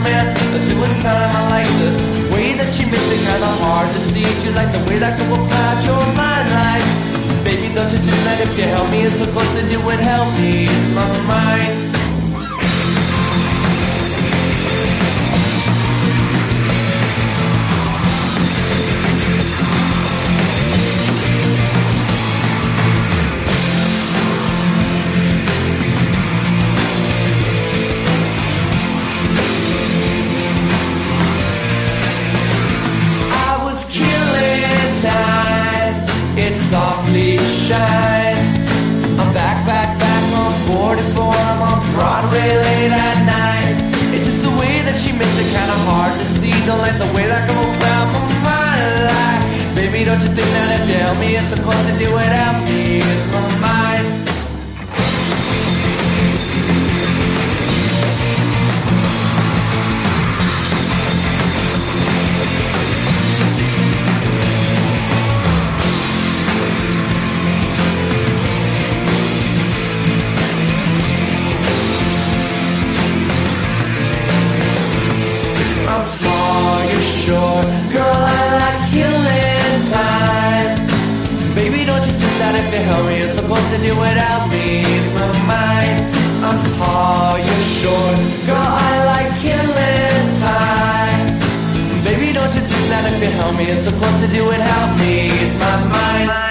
man that's doing time. I like the way that she makes it kinda hard to see. You like the way that can apply your mind like, baby, don't you do that if you help me. It's so close that you would help me. It's my mind. I'm back, back, back on forty-four. I'm on Broadway late at night. It's just the way that she makes it kinda hard to see. Don't like the way that I'm around my mind like, baby, don't you think that if you help me, it's a course to do without me. It's my mind. It's supposed to do without me. It's my mind. I'm tall, you're short. Girl, I like killing time. Baby, don't you do that if you help me. It's supposed to do without me. It's my mind.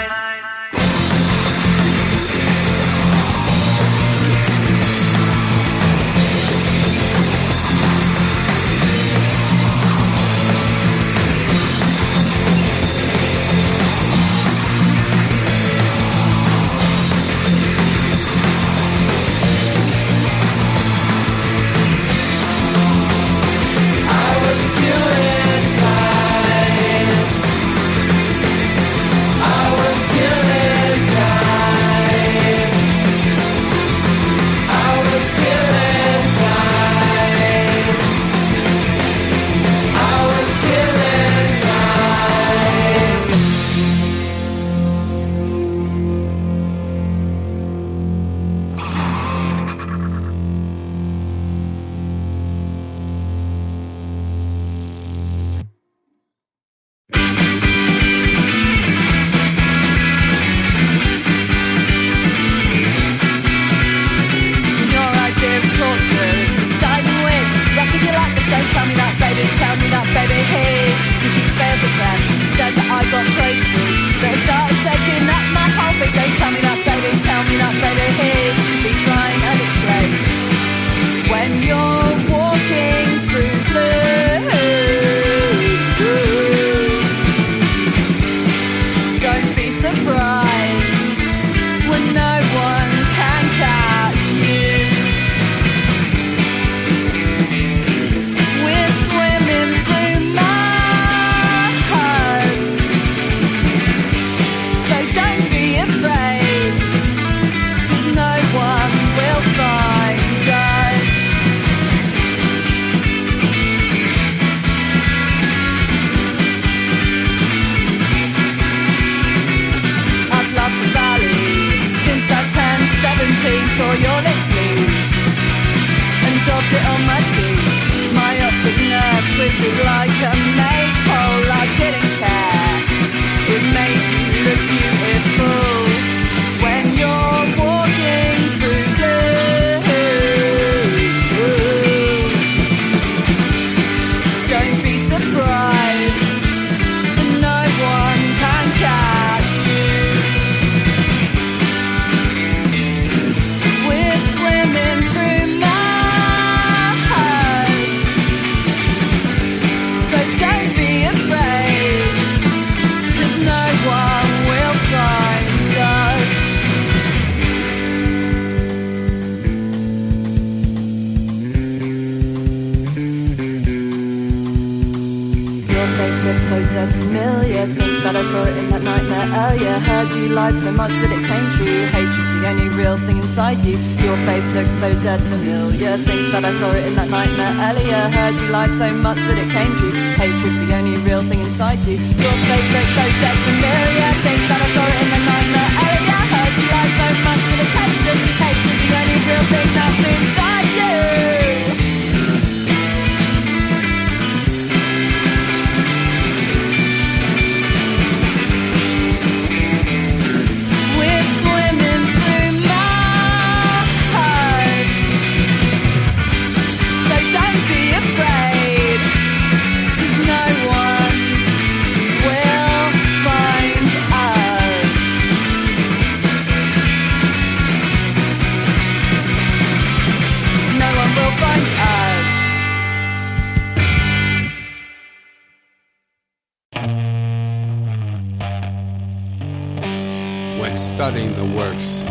studying the works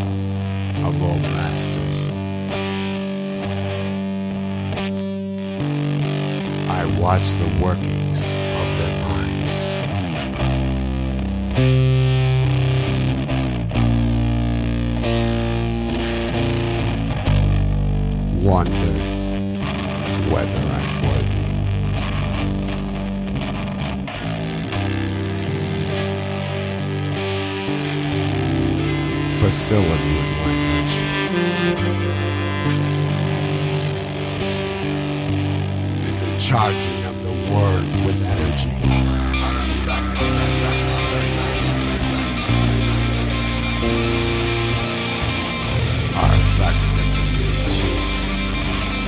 of all masters. I watch the workings of their minds. Wonder whether I'm worthy. Facility of language. And the charging of the word with energy. Artifacts that can be achieved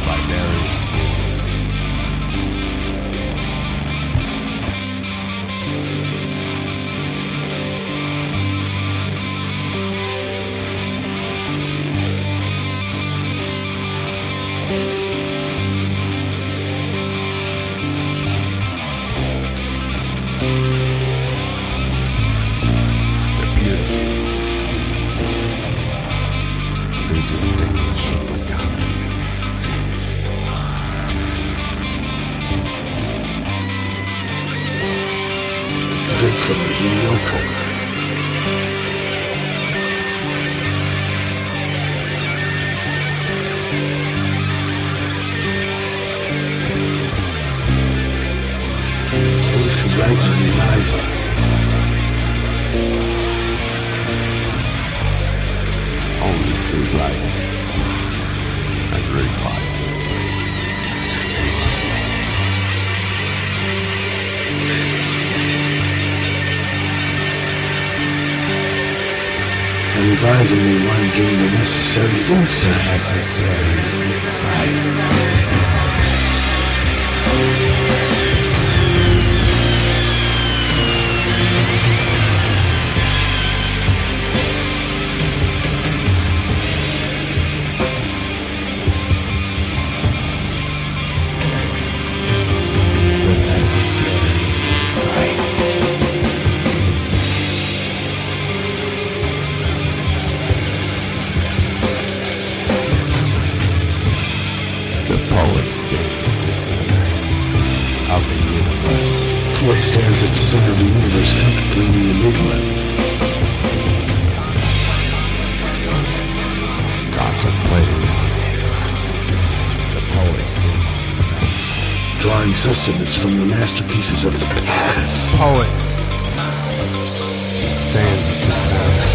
by various means. The beautiful be distinguished from the common. From the mediocre, those who rank to be wiser, only through writing and revising. Advising me one doing the necessary insight. The necessary insight. The necessary insight. Stands at the center of the universe. What stands at the center of the universe contemplating the movement? Contemplating the movement. The poet stands at the center. Drawing sustenance from the masterpieces of the past. The poet stands at the center.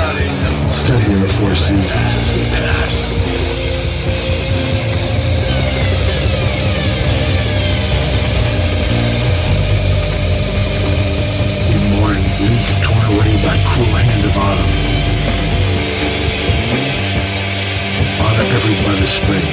Studying the four seasons as we pass. In morning, leaves torn away by cruel hand of autumn. Autumn every blood is spring.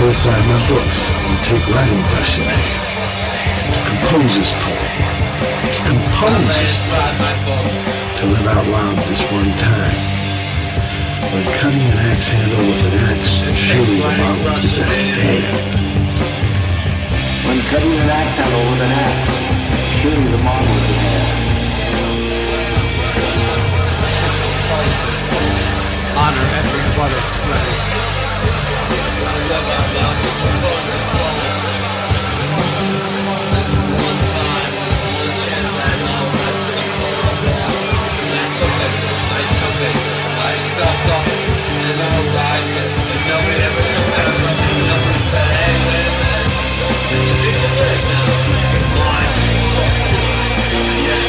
set aside my books and take writing lessons. Composer's poem. Compose to live out loud this one time. When cutting an axe handle with an axe, surely the model is at hand. When cutting an axe handle with an axe, surely the model is at hand. Honor every butter spread. This one time was the only chance I know. I took it and I took it. I took it. I stuffed up and no one dies. And nobody ever took that from me. Nobody said, hey, wait a minute. You're being weird now. You're blind. Yeah.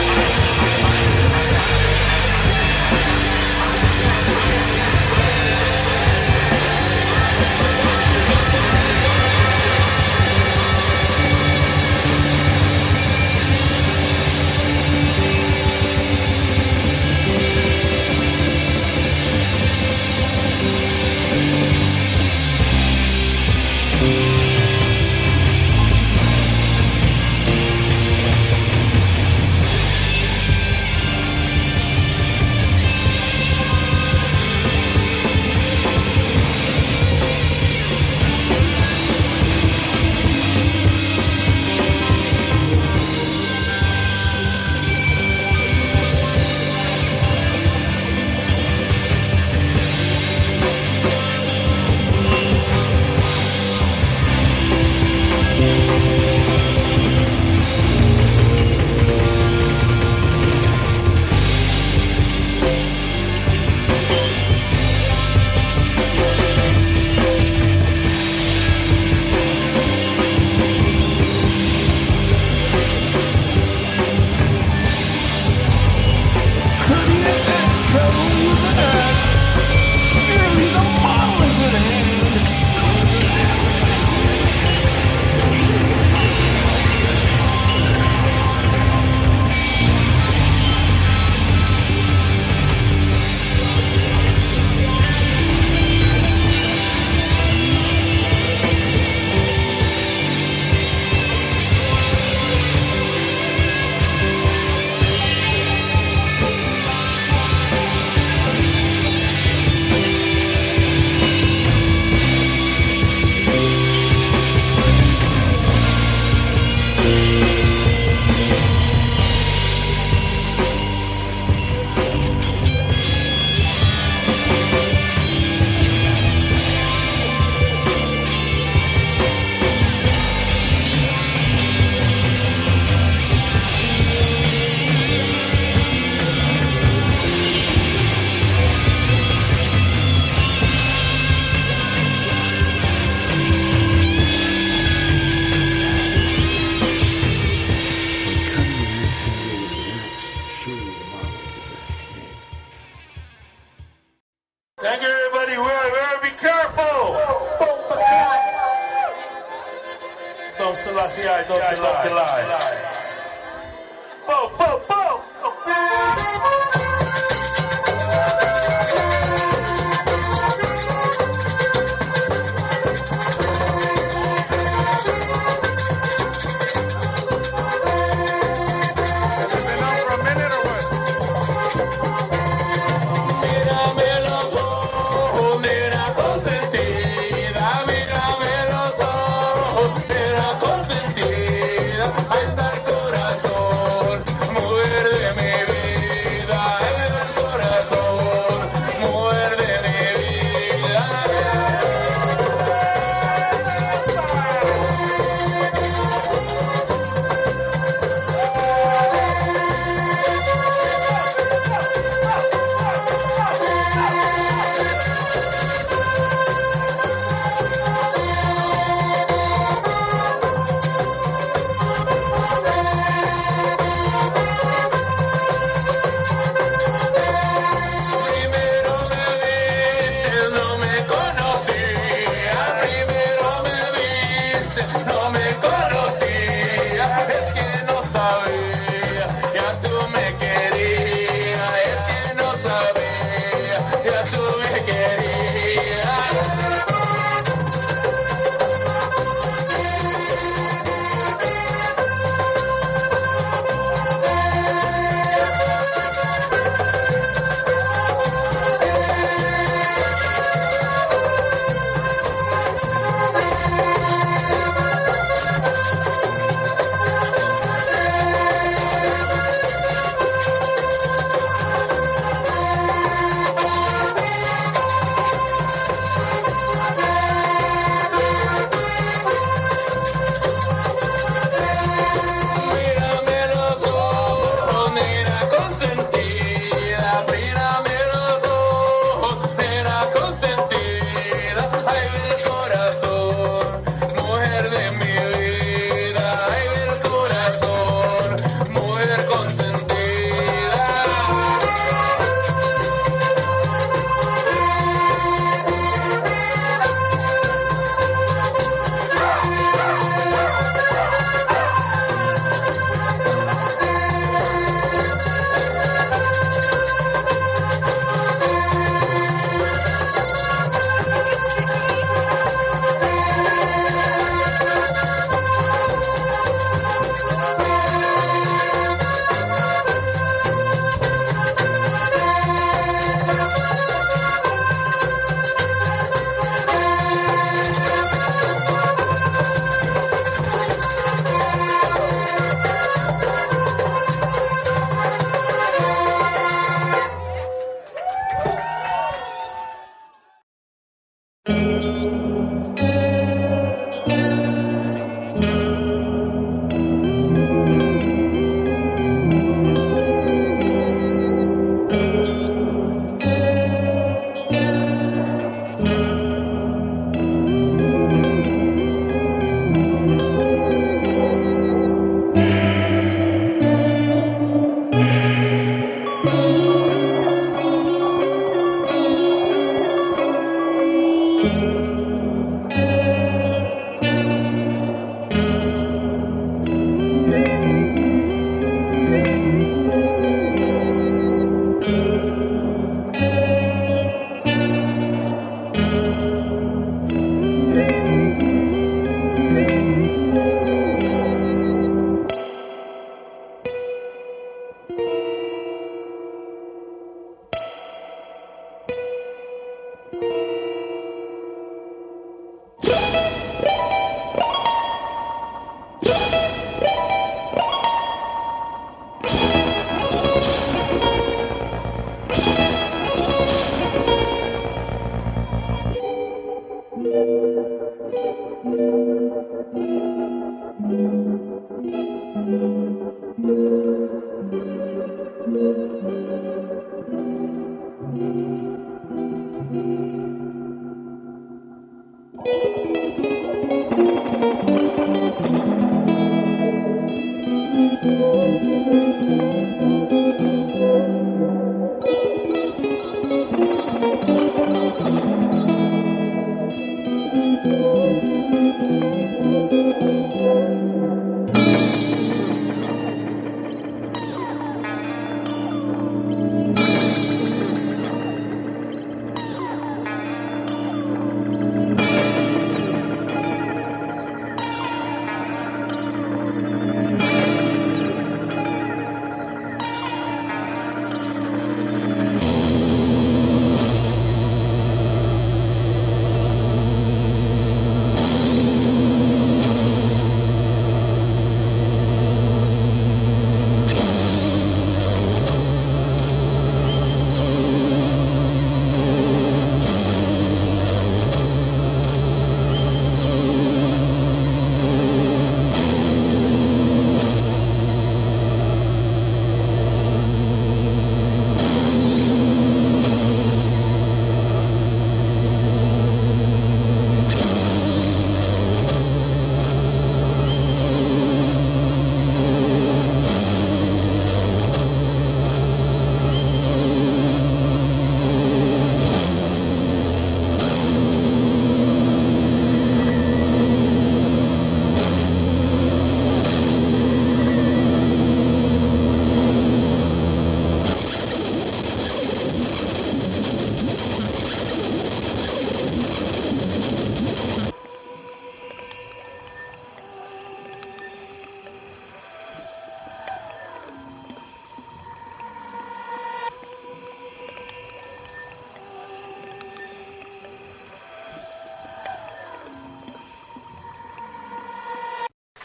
Muy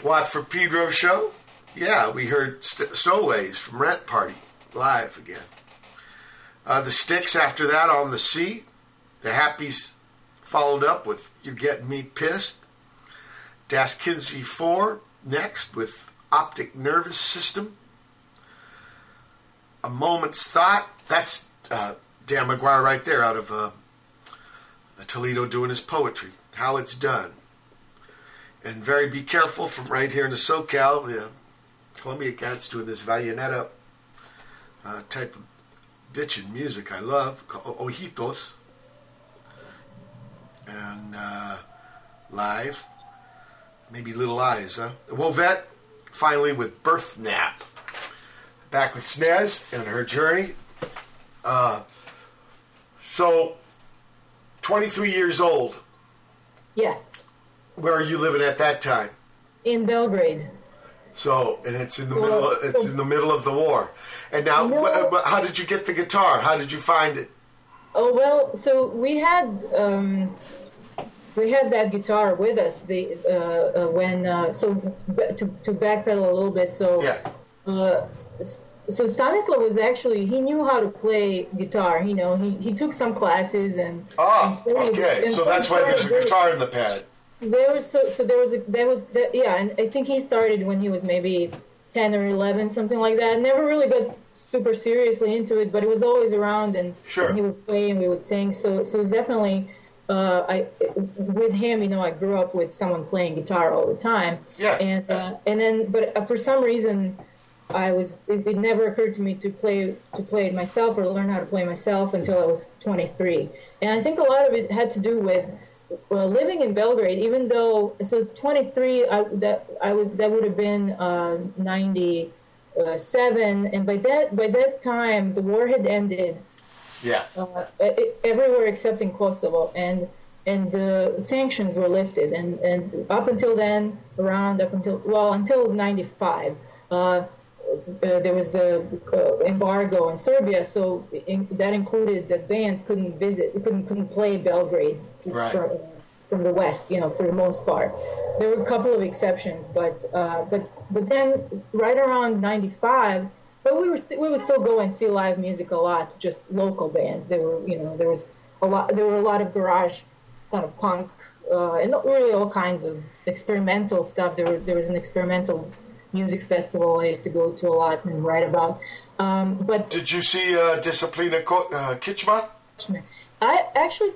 Watt for Pedro show, yeah, we heard St- Stowaways from Rent Party live again. Uh, the Sticks after that, On the Sea. The Happies followed up with You're Getting Me Pissed. Das Kindsey four next with Optic Nervous System. A Moment's Thought. That's uh, Dan McGuire right there out of uh, Toledo doing his poetry, How It's Done. And Very Be Careful from right here in the SoCal, the Columbia Cats doing this valleneta uh, type of bitchin' music I love, Ojitos. And uh, live, maybe Little Eyes, huh? Wovette, finally with Birth Nap. Back with Snez and her journey. Uh, so, twenty-three years old. Yes. Where are you living at that time? In Belgrade. So, and it's in the so, middle. Of, it's so, in the middle of the war. And now, no, how did you get the guitar? How did you find it? Oh well, so we had um, we had that guitar with us. The uh, uh, when uh, so to to backpedal a little bit. So yeah. Uh, so Stanislav was actually, he knew how to play guitar. You know, he he took some classes and. Oh, and okay. And so that's why there's a guitar in the pad. So there was so, so there was a, there was the, yeah, and I think he started when he was maybe ten or eleven, something like that. Never really got super seriously into it, but it was always around, and, sure. and he would play and we would sing. So so it was definitely uh, I with him, you know, I grew up with someone playing guitar all the time. Yeah. And uh, and then but for some reason I was it, it never occurred to me to play to play it myself or learn how to play myself until I was twenty-three, and I think a lot of it had to do with. Well, living in Belgrade, even though so twenty-three, I, that I would that would have been uh, ninety-seven, and by that by that time the war had ended. Yeah. Uh, it, everywhere except in Kosovo, and and the sanctions were lifted, and, and up until then, around up until well until ninety-five, uh, uh, there was the uh, embargo in Serbia, so in, that included that bands couldn't visit, couldn't couldn't play Belgrade. Right. From, from the West, you know, for the most part. There were a couple of exceptions, but uh, but but then right around ninety-five, but we were st- we would still go and see live music a lot, just local bands. There were you know there was a lot there were a lot of garage, kind of punk, uh, and not really all kinds of experimental stuff. There were, there was an experimental music festival I used to go to a lot and write about. Um, but did you see uh, Disciplina Kitchma? I actually.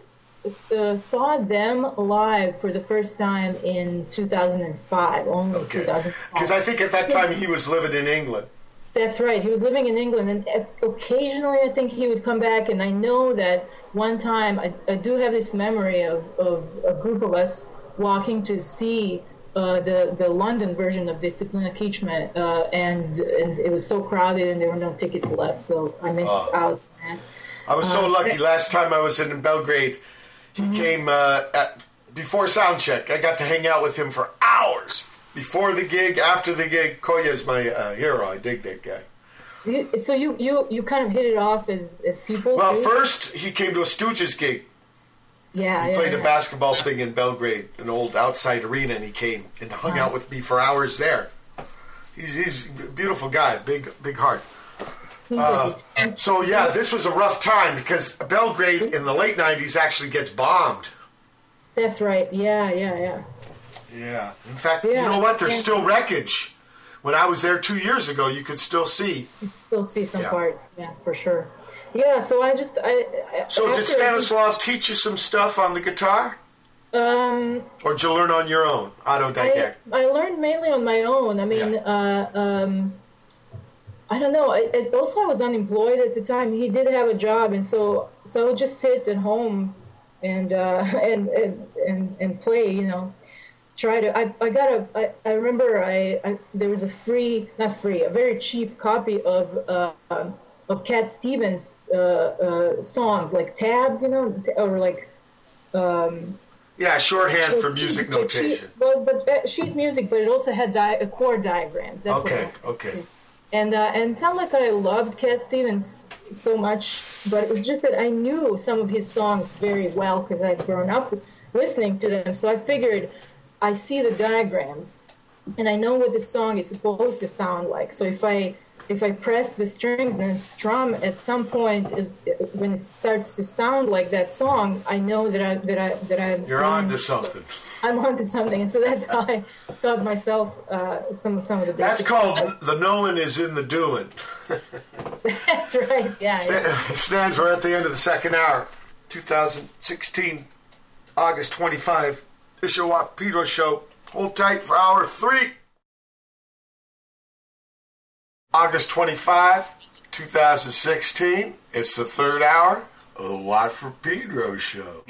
Uh, saw them live for the first time in two thousand five, only okay. two thousand five. Because I think at that time he was living in England. That's right. He was living in England, and occasionally I think he would come back, and I know that one time, I, I do have this memory of, of a group of us walking to see uh, the, the London version of Disciplina Kitchma, uh, and, and it was so crowded and there were no tickets left, so I missed oh. out on that. I was so uh, lucky. Last time I was in Belgrade, He mm-hmm. came uh, at, before soundcheck. I got to hang out with him for hours before the gig, after the gig. Kolya's my uh, hero. I dig that guy. So you, you, you kind of hit it off as, as people? Well, too? First he came to a Stooges gig. Yeah, He yeah, played yeah. a basketball thing in Belgrade, an old outside arena, and he came and hung wow. out with me for hours there. He's, he's a beautiful guy, big big heart. Uh, so yeah, this was a rough time because Belgrade in the late nineties actually gets bombed. That's right. Yeah, yeah, yeah. Yeah. In fact, yeah. you know what? There's yeah. still wreckage. When I was there two years ago, you could still see. You still see some yeah. parts. Yeah, for sure. Yeah. So I just. I, I So did Stanislav I, teach you some stuff on the guitar? Um. Or did you learn on your own, autodidact? I, I learned mainly on my own. I mean. Yeah. Uh, um, I don't know. I, I also, I was unemployed at the time. He did have a job, and so so I would just sit at home and uh, and, and and and play. You know, try to. I I got a. I, I remember I, I there was a free, not free, a very cheap copy of uh, of Cat Stevens uh, uh, songs, like tabs, you know, or like. Um, Yeah, shorthand so for music sheet, notation. Well, but, but sheet music, but it also had di- chord diagrams. That's okay. What okay. It. And uh, and it's not like I loved Cat Stevens so much, but it was just that I knew some of his songs very well because I'd grown up listening to them. So I figured I see the diagrams, and I know what the song is supposed to sound like. So if I if I press the strings and strum, at some point, it's, when it starts to sound like that song, I know that I that I that I. You're um, onto something. I'm onto something, and so that's how I taught myself uh, some some of the. That's called stuff. The knowing is in the doing. That's right. Yeah. Stan, yeah. Stands. We're at the end of the second hour, two thousand sixteen, August twenty-fifth. This is your Watt Pedro Show. Hold tight for hour three. August twenty-fifth, twenty sixteen. It's the third hour of the Watt for Pedro Show.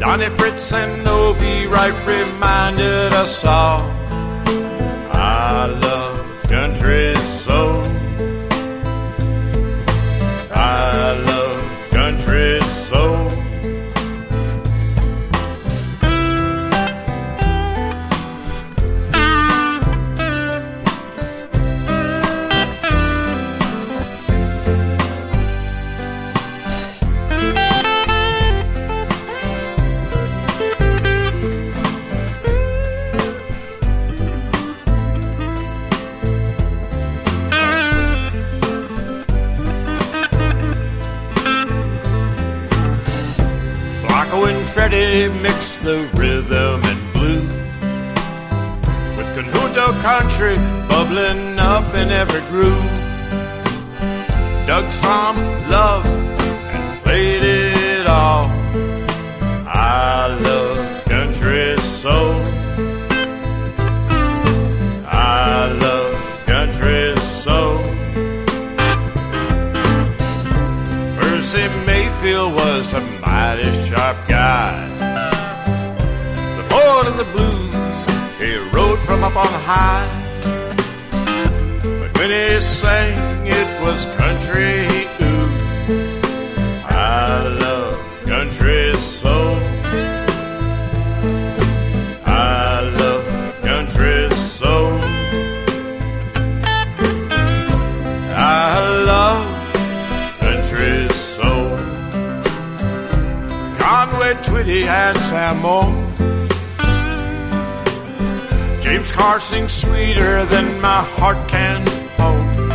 Don Sonny Fritz and Novie Wright reminded us all I love country soul. I love country soul. Freddie mixed the rhythm and blues with conjunto country bubbling up in every groove. Dug some love and played it all. I love country soul. I love country soul. Percy Mayfield was a mighty sharp guy, the poet of the blues, he rode from up on high. But when he sang, it was country he oozed. I love country soul. I love country soul. I love country soul. Conway Twitty and Sam Moore, James Carr sings sweeter than my heart can hold.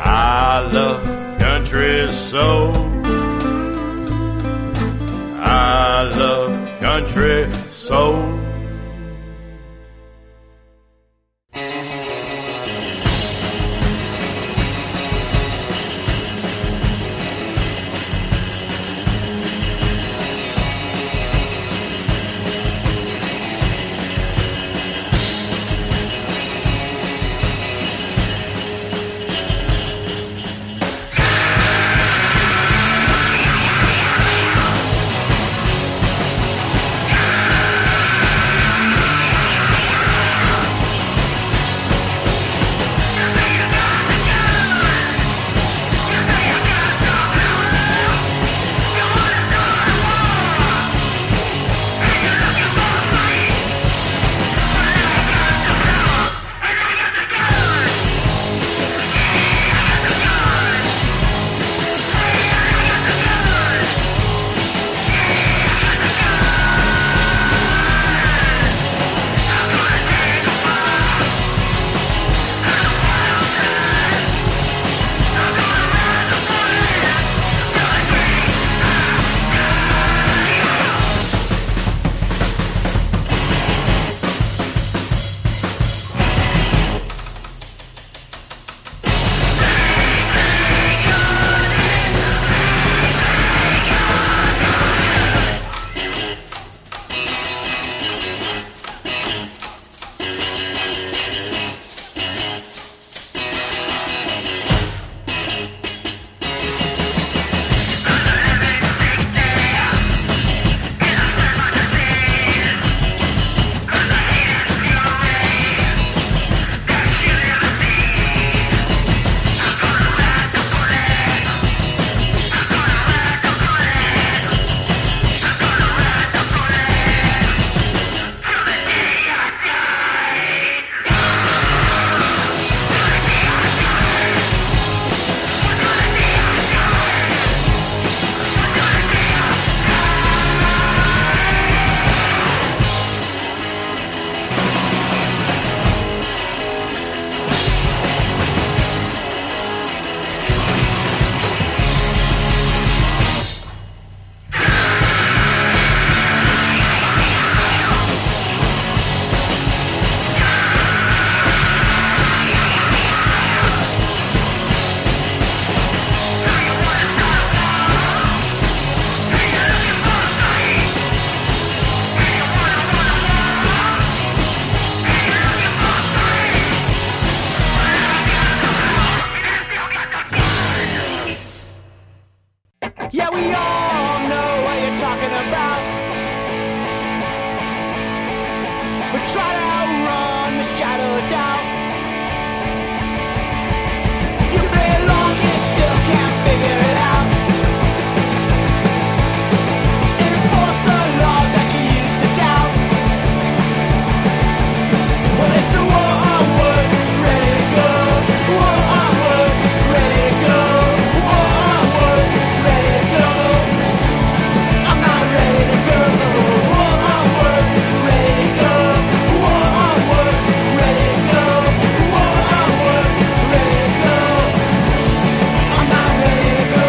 I love country soul. I love country soul. try to outrun the shadow of doubt. You play along and still can't figure it out. Enforce the laws that you used to doubt. Well, it's a war on words, ready to go. War on words, ready to go. War on words, ready to go. I'm not ready to go. War on words, ready to go. War on words, ready to go. War on words, ready to go. I'm not ready to go.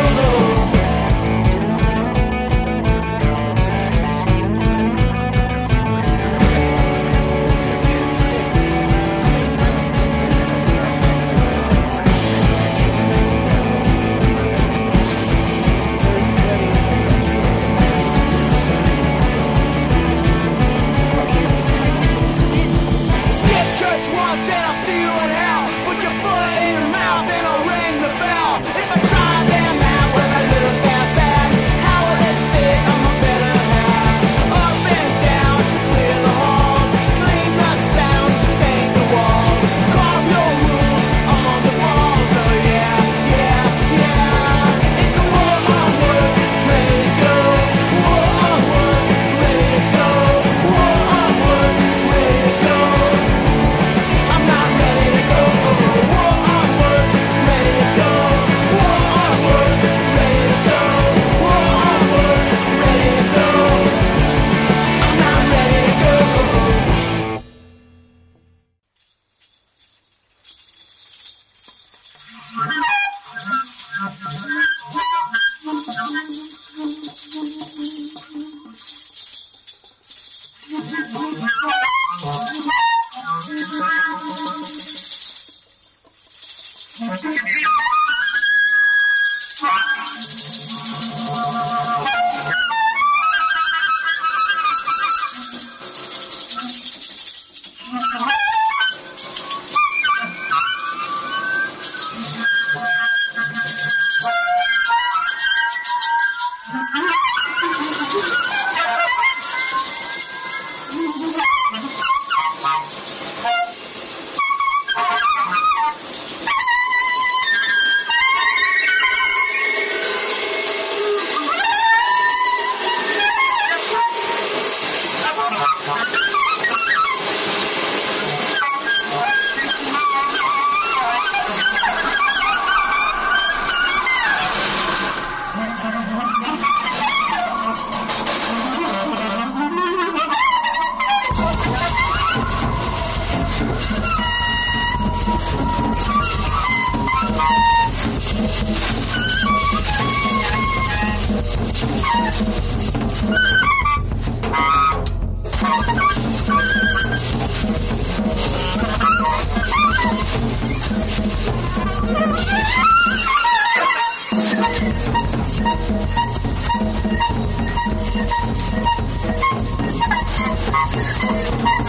Skip church once and I'll see you in hell. Put your foot in your mouth and I'll ring the bell. If I try them out with a little bad bad, how will this fit? I'm a better half. Up and down, clear the halls, clean the sound, paint the walls, carve your rules on the walls. Oh yeah, yeah, yeah. It's a war on words, ready to go. War on words, ready to go. War on words, ready to go. I'm not ready to go. War on words, ready to go. War on words, ready to go. War on words, ready to go. I'm not ready to go.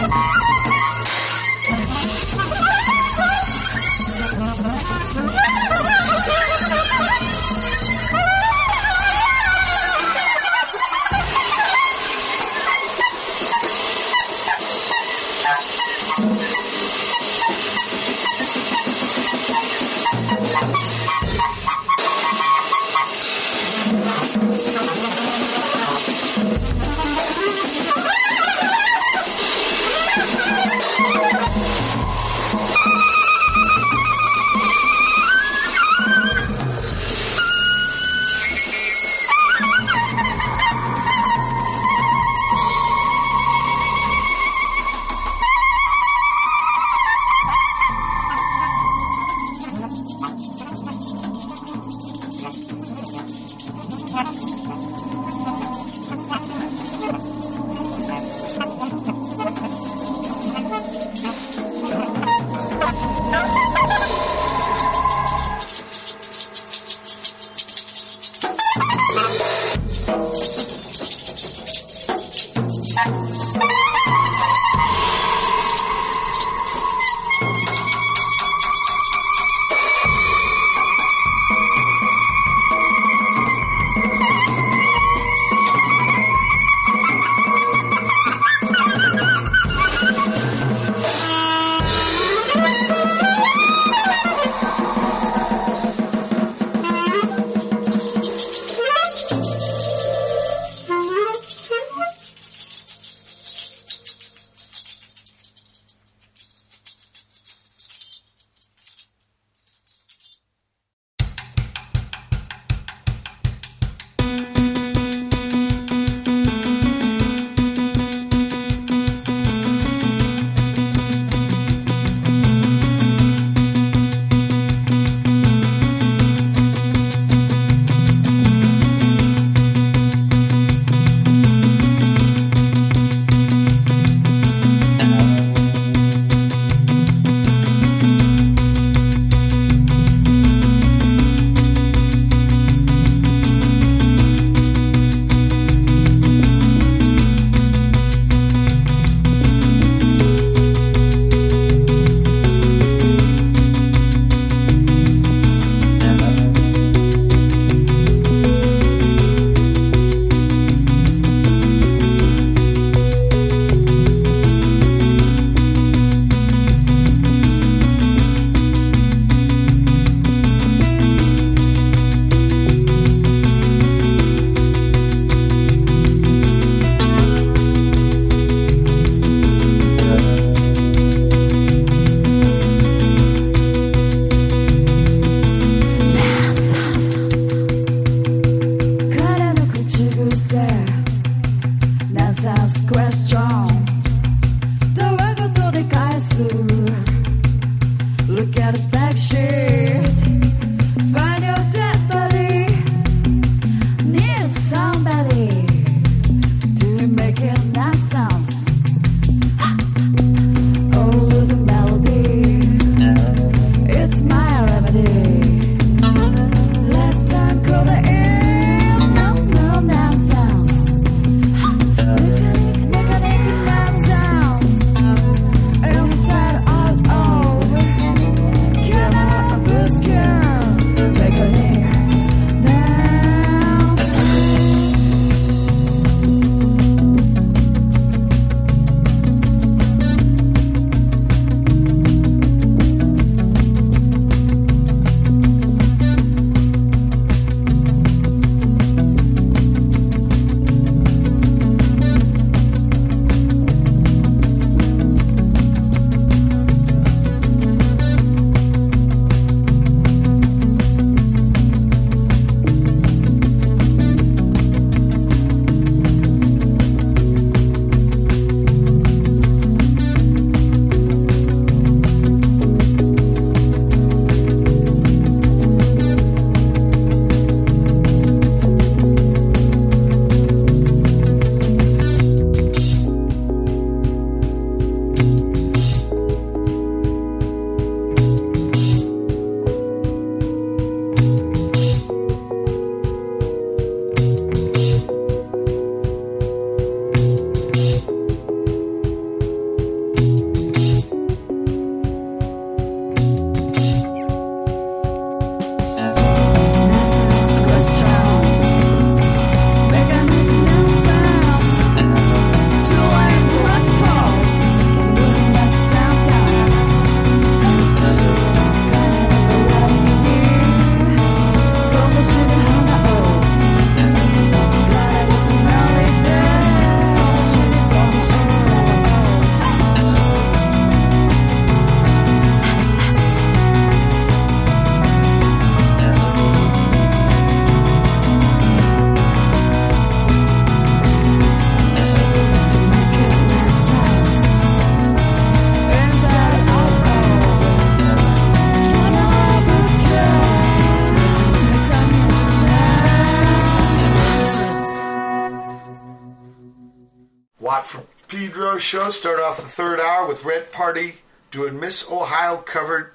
Watt for Pedro show. Start off the third hour with Rent Party doing Miss Ohio covered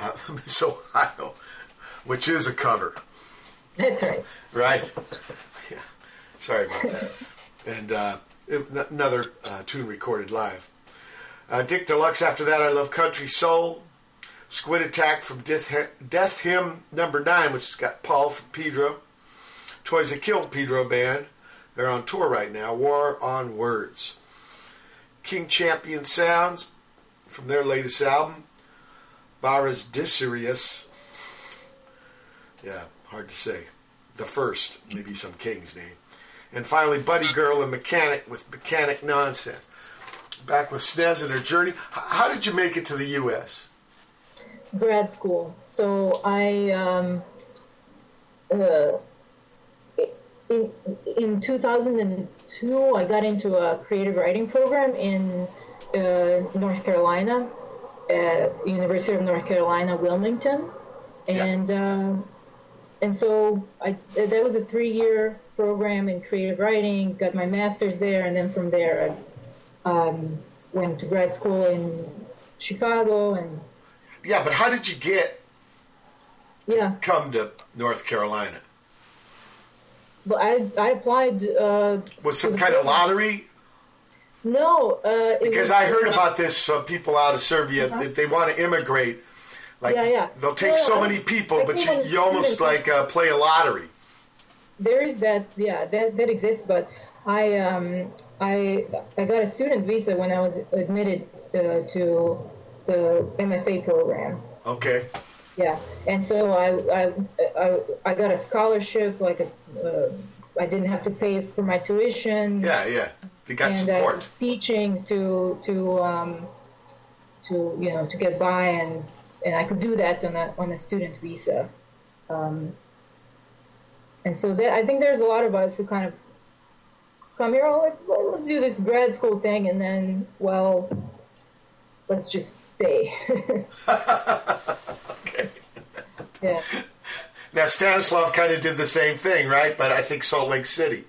uh, Miss Ohio, which is a cover. That's right. Right. Yeah. Sorry about that. And uh, another uh, tune recorded live. Uh, Dick Deluxe after that. I Love Country Soul. Squid Attack from Death, Death Hymn Number Nine, which has got Paul from Pedro. Toys That Killed Pedro Band. They're on tour right now. War on Words. King Champion Sounds from their latest album. Baras Diserius. Yeah, hard to say. The First, maybe some king's name. And finally, Buddy Girl and Mechanic with Mechanic Nonsense. Back with Snez and her journey. H- how did you make it to the U S? Grad school. So I... Um, uh, In, in two thousand two, I got into a creative writing program in uh, North Carolina, uh, University of North Carolina, Wilmington, and yeah. uh, and so I that was a three-year program in creative writing. Got my master's there, and then from there, I um, went to grad school in Chicago. And yeah, but how did you get? Yeah, to come to North Carolina. But I I applied. Uh, was some kind of lottery? No. Uh, because was, I heard uh, about this from people out of Serbia uh-huh. that they want to immigrate. Like yeah, yeah. They'll take yeah, so I, many people, I but you, you almost like uh, play a lottery. There is that, yeah, that that exists. But I um I I got a student visa when I was admitted uh, to the M F A program. Okay. Yeah, and so I, I I I got a scholarship. Like a, uh, I didn't have to pay for my tuition. Yeah, yeah, they got and support. I was teaching to to um to you know to get by, and, and I could do that on a on a student visa, um. And so that, I think there's a lot of us who kind of come here. Oh, well, let's do this grad school thing, and then well, let's just stay. Okay. Yeah. Now Stanislav kind of did the same thing, right? But I think Salt Lake City.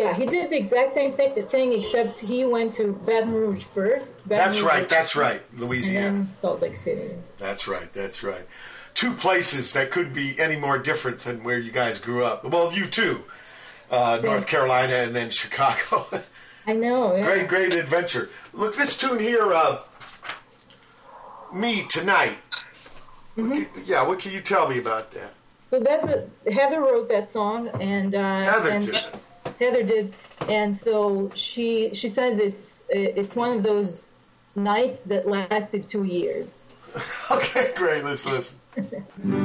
Yeah, he did the exact same thing, the thing except he went to Baton Rouge first. Baton that's Rouge right. First, that's right. Louisiana. And then Salt Lake City. That's right. That's right. Two places that couldn't be any more different than where you guys grew up. Well, you too, uh, North Carolina, and then Chicago. I know. Yeah. Great, great adventure. Look, this tune here, uh, "Me Tonight." Mm-hmm. What can, yeah, what can you tell me about that? So that's a, Heather wrote that song, and uh, Heather and did. Heather did, and so she she says it's it's one of those nights that lasted two years. Okay, great. Let's listen. I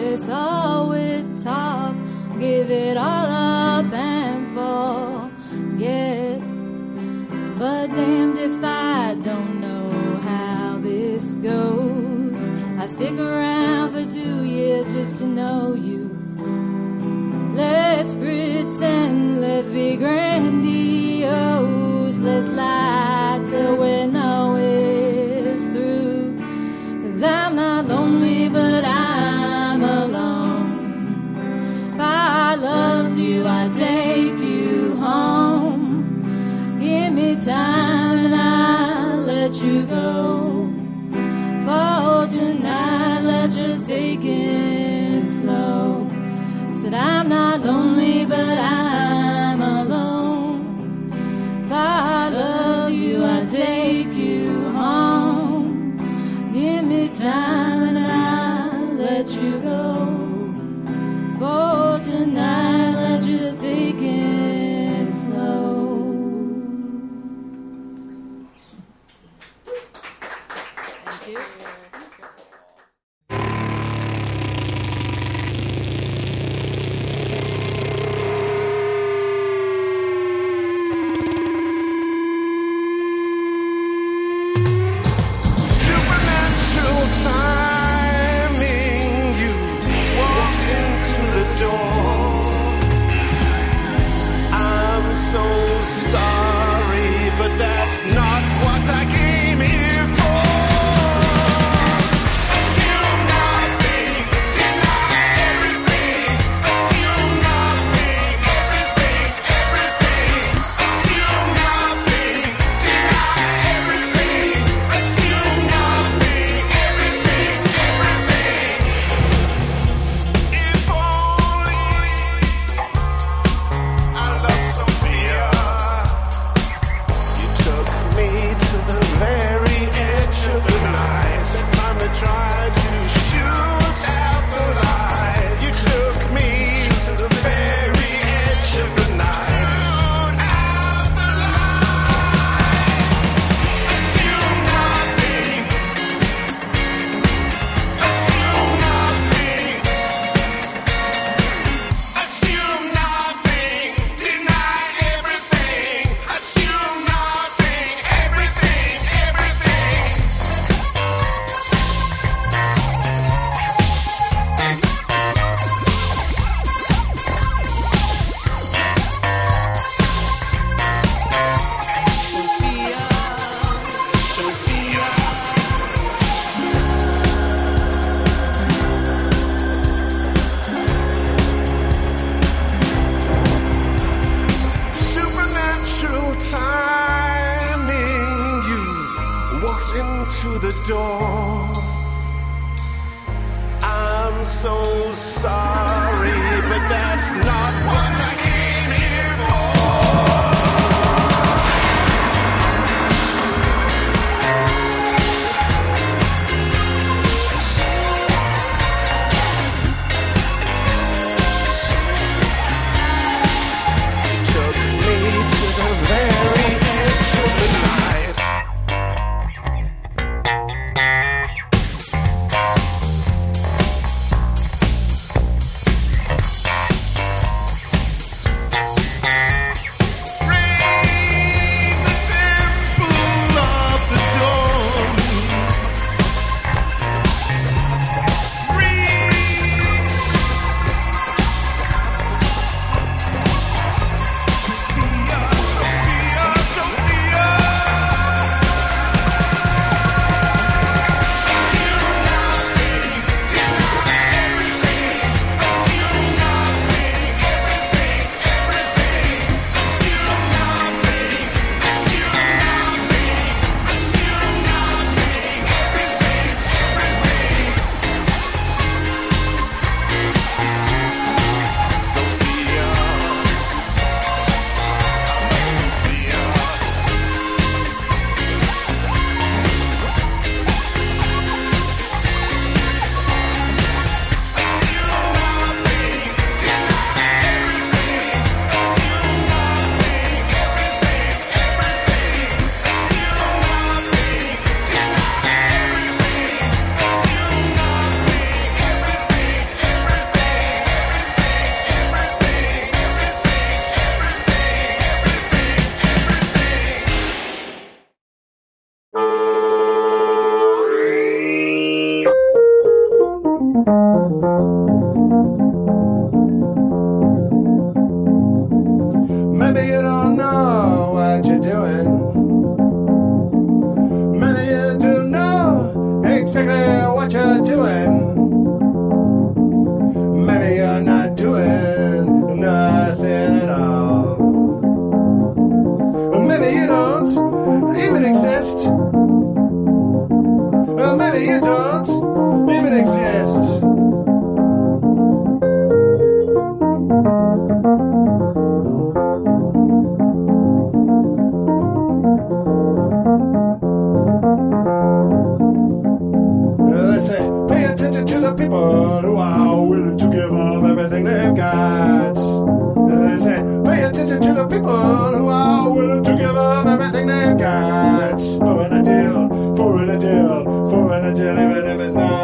this, all with talk. I'll give it all up and forget. But damned if I don't know how this goes. I stick around for two years just to know you. Let's pretend, let's be grandiose, let's lie till we know it's through. 'Cause I'm not lonely, but I'm alone. If I loved you, I'd take you home. Give me time and I'll let you go. For tonight, let's just take it slow. Said I'm not lonely, but I'm alone. If I love you, I'd take you home. Give me time and I'll let you go. For tonight, let's just take it slow. Thank you. Maybe you don't know what you're doing. Maybe you do know exactly what you're doing. Maybe you're not doing nothing at all. Maybe you don't even exist. Well, maybe you don't even exist. People who are willing to give up everything they've got. They say, pay attention to the people who are willing to give up everything they've got. For an ideal, for an ideal, for an ideal, even if it's not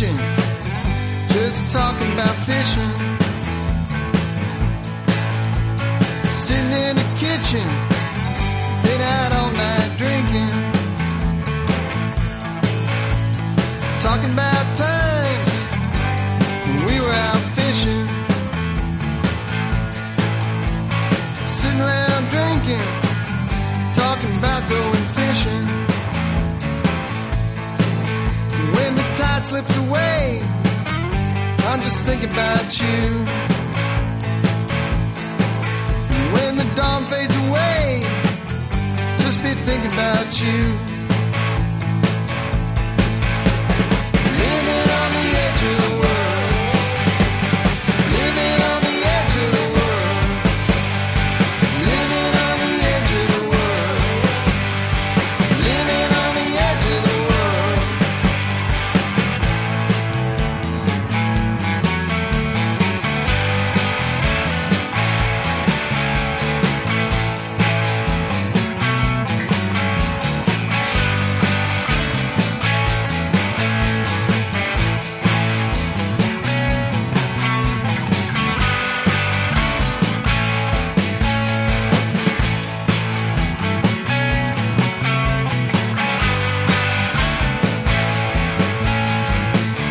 kitchen, just talking about fishing. Sitting in the kitchen, been out all night drinking. Talking about times when we were out fishing. Sitting around drinking, talking about going fishing. When the tide slips away, I'm just thinking about you. When the dawn fades away, just be thinking about you. Living on the edge of the world. Living on the edge of the world. Living on the edge of the world. Living on the edge of the world.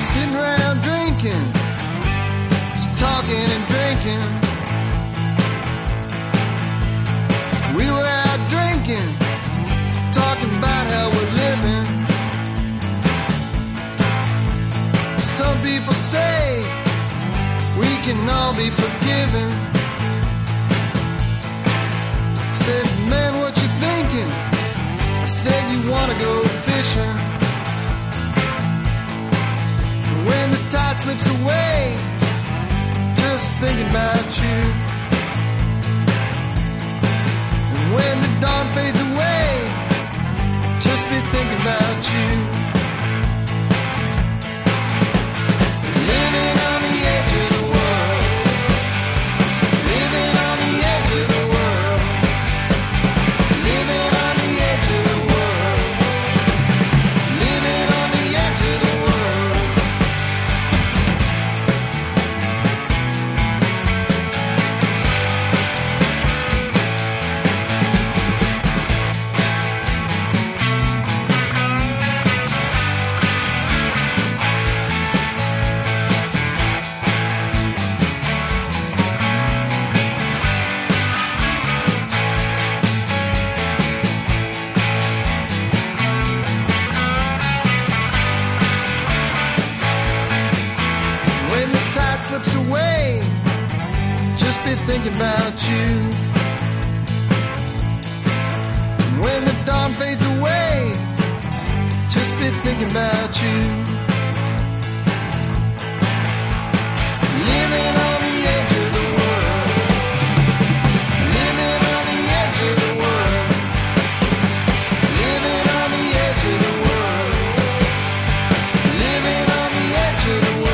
Sitting around drinking, just talking and drinking. We were out drinking, talking about how we're living. Some people say we can all be forgiven. Said, man, what you thinking? I said, you wanna go fishing. When the tide slips away, just thinking about you. And when the dawn fades away, just be thinking about you. Living on the edge of the world. Living on the edge of the world. Living on the edge of the world. Living on the edge of the world. When the tide slips away, just be thinking about you. When the dawn fades away, just be thinking about you. Living on the edge of the world. Living on the edge of the world. Living on the edge of the world. Living on the edge of the world.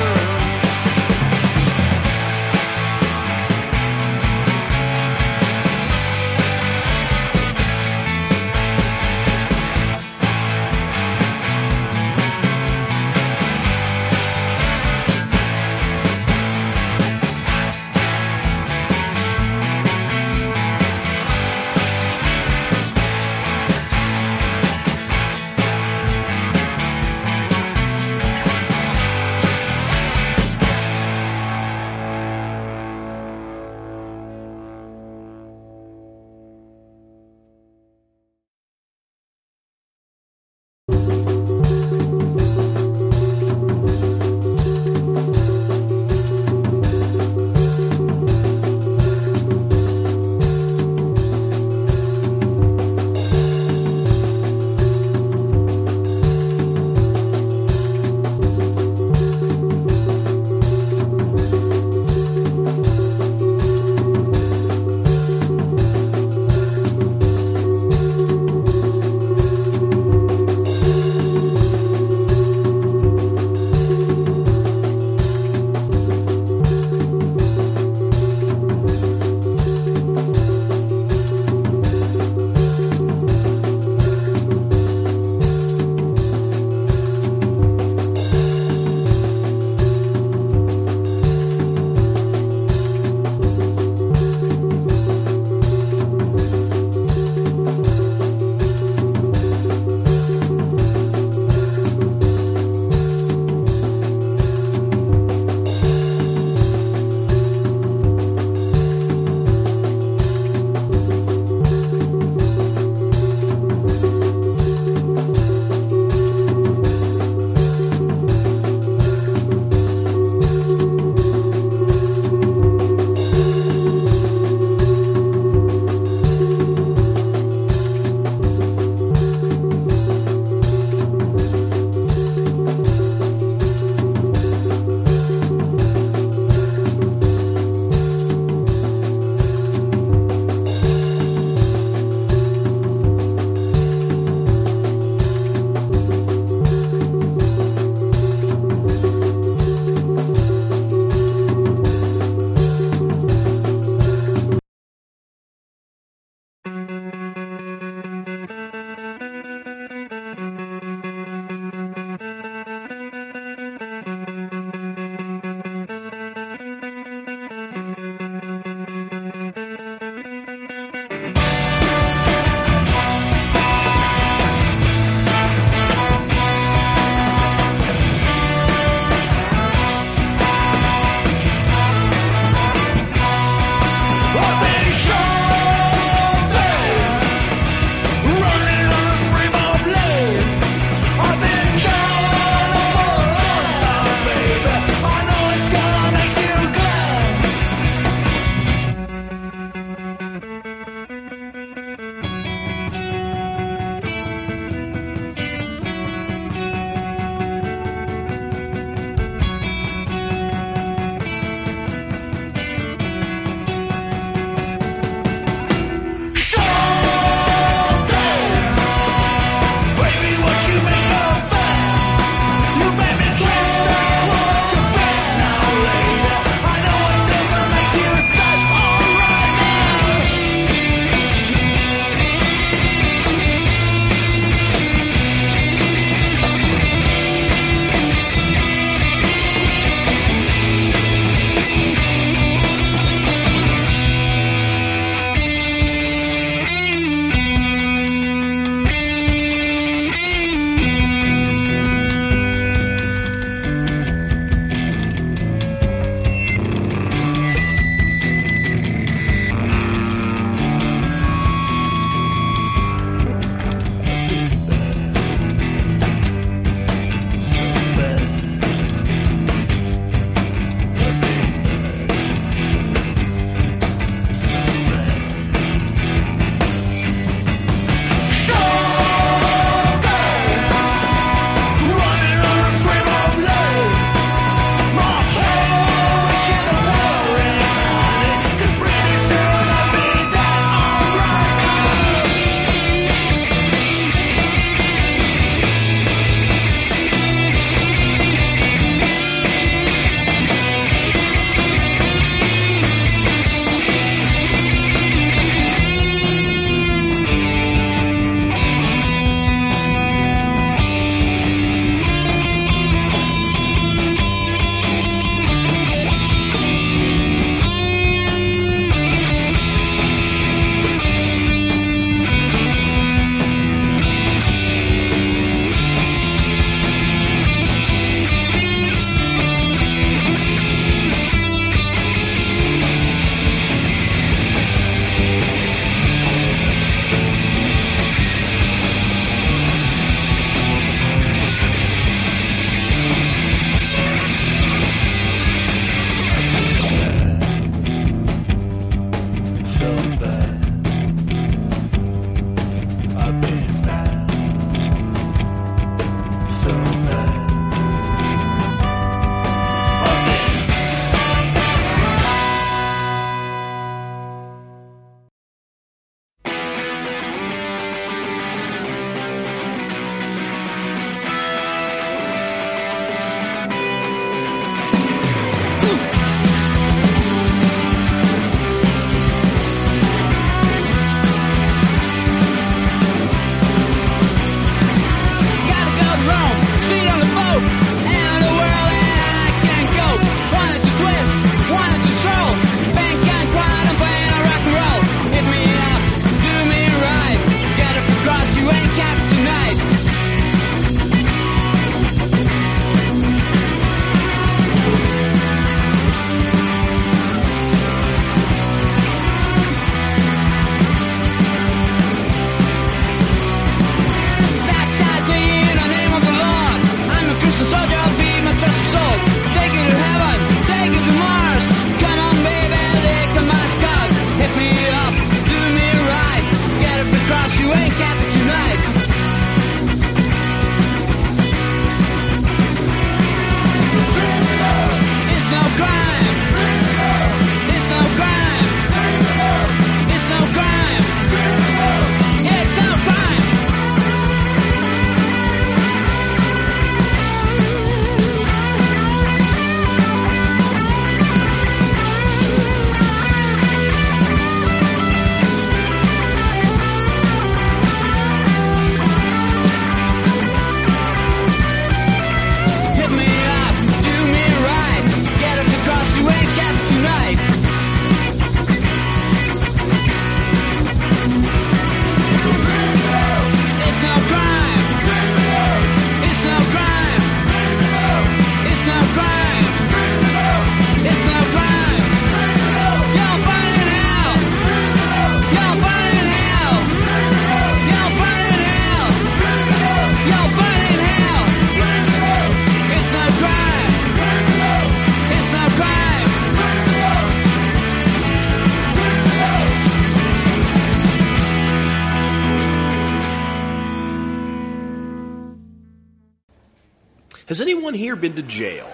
Has anyone here been to jail?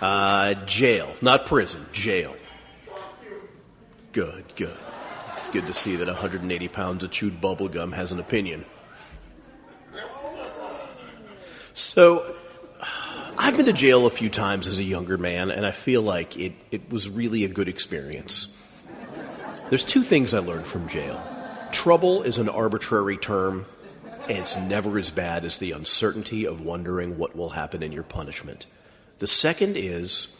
Uh, jail. Not prison. Jail. Good, good. It's good to see that one hundred eighty pounds of chewed bubblegum has an opinion. So, I've been to jail a few times as a younger man, and I feel like it, it was really a good experience. There's two things I learned from jail. Trouble is an arbitrary term, and it's never as bad as the uncertainty of wondering what will happen in your punishment. The second is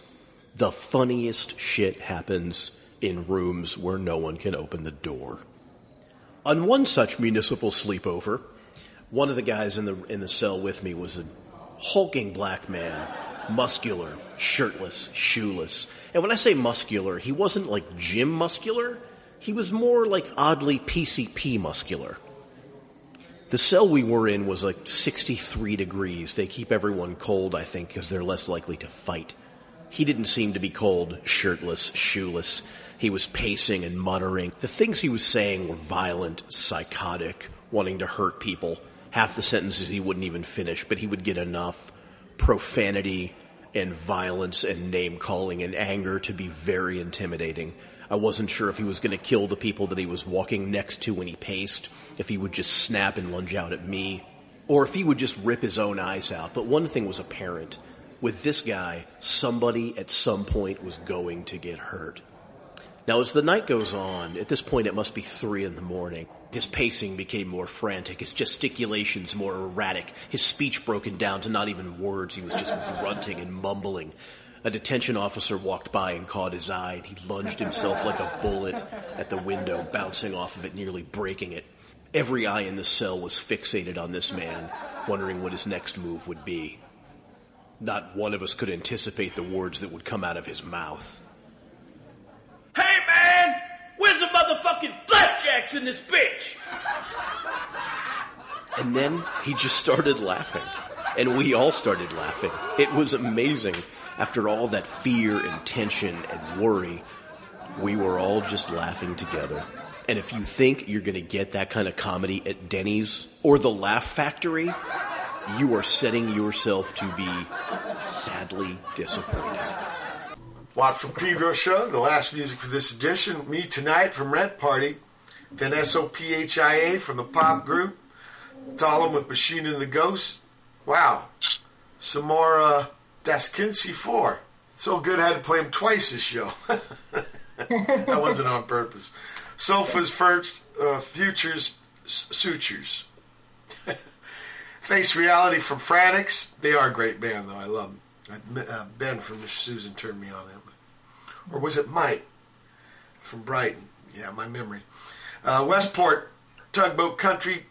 the funniest shit happens in rooms where no one can open the door. On one such municipal sleepover, one of the guys in the in the cell with me was a hulking black man, muscular, shirtless, shoeless. And when I say muscular, he wasn't like gym muscular. He was more like oddly P C P muscular. The cell we were in was like sixty-three degrees. They keep everyone cold, I think, because they're less likely to fight. He didn't seem to be cold, shirtless, shoeless. He was pacing and muttering. The things he was saying were violent, psychotic, wanting to hurt people. Half the sentences he wouldn't even finish, but he would get enough profanity and violence and name-calling and anger to be very intimidating. I wasn't sure if he was going to kill the people that he was walking next to when he paced, if he would just snap and lunge out at me, or if he would just rip his own eyes out. But one thing was apparent. With this guy, somebody at some point was going to get hurt. Now, as the night goes on, at this point it must be three in the morning, his pacing became more frantic, his gesticulations more erratic, his speech broken down to not even words, he was just grunting and mumbling. A detention officer walked by and caught his eye, and he lunged himself like a bullet at the window, bouncing off of it, nearly breaking it. Every eye in the cell was fixated on this man, wondering what his next move would be. Not one of us could anticipate the words that would come out of his mouth. Hey, man! Where's the motherfucking flapjacks in this bitch? And then he just started laughing. And we all started laughing. It was amazing. After all that fear and tension and worry, we were all just laughing together. And if you think you're going to get that kind of comedy at Denny's or the Laugh Factory, you are setting yourself to be sadly disappointed. Watt from Pedro Show, the last music for this edition. Me Tonight from Rent Party. Then S O P H I A from the pop group. Talum with Machine and the Ghost. Wow. Some more uh, Daskinsi four. So good I had to play him twice this show. That wasn't on purpose. Sofa's first, uh, Futures Sutures. Face Reality from Franix. They are a great band, though. I love them. Uh, Ben from Miss Susan turned me on them. Or was it Mike from Brighton? Yeah, my memory. Uh, Westport, Tugboat Country,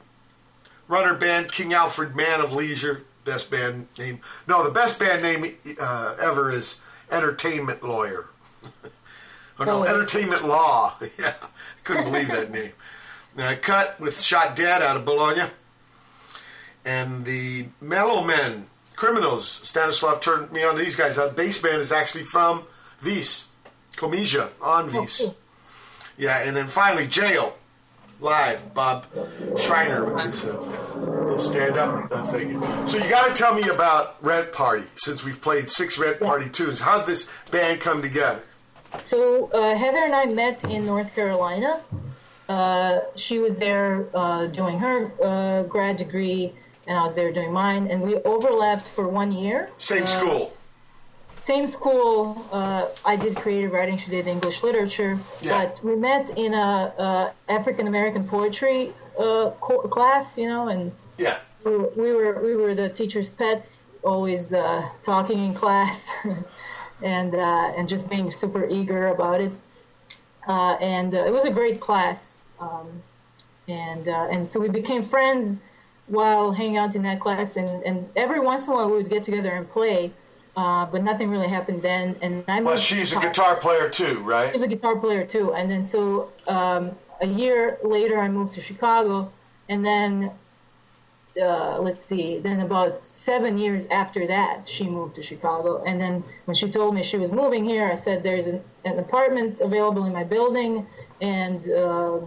Runner Band, King Alfred, Man of Leisure. Best band name. No, the best band name uh, ever is Entertainment Lawyer. Oh, no, oh, Entertainment it. Law. Yeah, I couldn't believe that name. Uh, Cut with Shot Dead out of Bologna. And the Mellow Men, Criminals, Stanislav turned me on to these guys. Our bass band is actually from Vis, Comisia, on Vis. Oh, cool. Yeah, and then finally, Jail, live, Bob Schreiner with his uh, stand-up uh, thing. So you got to tell me about Rent Party, since we've played six Rent Party tunes. How did this band come together? So uh, Heather and I met in North Carolina. Uh, she was there uh, doing her uh, grad degree, and I was there doing mine, and we overlapped for one year. Same uh, school. Same school. Uh, I did creative writing. She did English literature. Yeah. But we met in a, a African American poetry uh, co- class, you know, and yeah, we, we were we were the teacher's pets, always uh, talking in class, and uh, and just being super eager about it. Uh, and uh, it was a great class, um, and uh, and so we became friends while hanging out in that class, and, and every once in a while we would get together and play, uh, but nothing really happened then. And I well, she's guitar. a guitar player too, right? She's a guitar player too, and then so um, a year later I moved to Chicago, and then uh, let's see, then about seven years after that she moved to Chicago, and then when she told me she was moving here, I said there's an an apartment available in my building, and uh,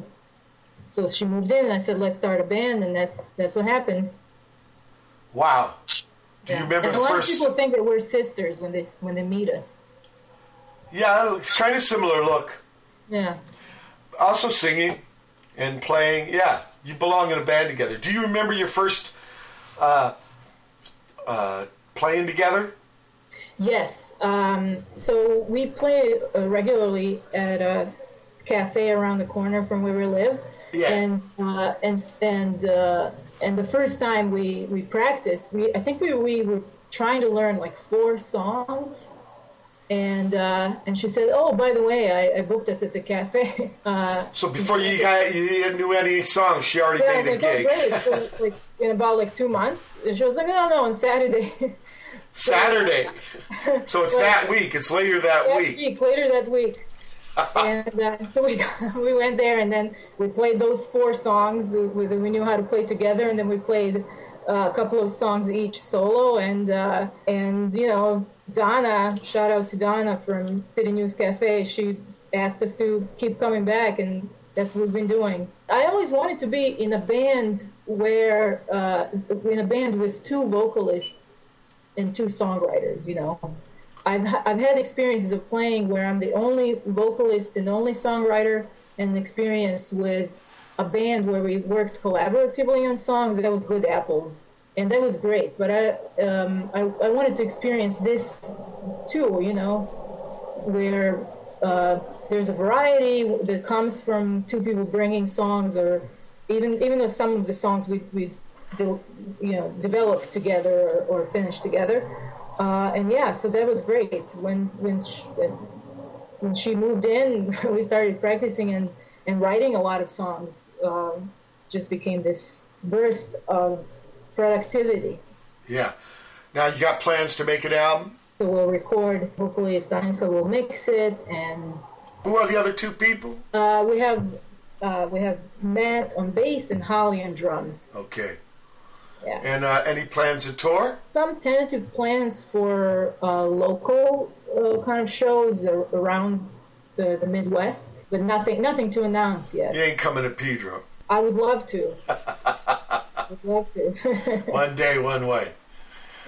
so she moved in, and I said, let's start a band, and that's that's what happened. Wow. Do yeah. you remember and the a first... A lot of people think that we're sisters when they when they meet us. Yeah, it's kind of similar look. Yeah. Also singing and playing. Yeah, you belong in a band together. Do you remember your first uh, uh, playing together? Yes. Um, so we play uh, regularly at a cafe around the corner from where we live. Yeah. And uh, and and uh, and the first time we, we practiced, we I think we we were trying to learn like four songs. And uh, and she said, "Oh, by the way, I, I booked us at the cafe." Uh, so before you got you knew any songs, she already yeah, made a gig. Great. So, like, in about like two months, and she was like, "No, no, on Saturday." So, Saturday. So it's that week. It's later that, that week. week. Later that week. And uh, so we got, we went there, and then we played those four songs that we knew how to play together, and then we played uh, a couple of songs each solo, and uh, and you know. Donna, shout out to Donna from City News Cafe. She asked us to keep coming back, and that's what we've been doing. I always wanted to be in a band where, uh, in a band with two vocalists and two songwriters, you know. I've, I've had experiences of playing where I'm the only vocalist and only songwriter, and experience with a band where we worked collaboratively on songs. That was Good Apples. And that was great, but I, um, I I wanted to experience this too, you know, where uh, there's a variety that comes from two people bringing songs, or even even though some of the songs we we do, you know, developed together or, or finished together, uh, and yeah, so that was great. When when she, when she moved in, we started practicing and, and writing a lot of songs. Uh, just became this burst of productivity. Yeah. Now you got plans to make an album? So we'll record. Hopefully Stanislav will mix it. And who are the other two people? Uh, we have uh, we have Matt on bass and Holly on drums. Okay. Yeah. And uh, any plans to tour? Some tentative plans for uh, local uh, kind of shows around the, the Midwest, but nothing nothing to announce yet. You ain't coming to Pedro. I would love to. One day, one way.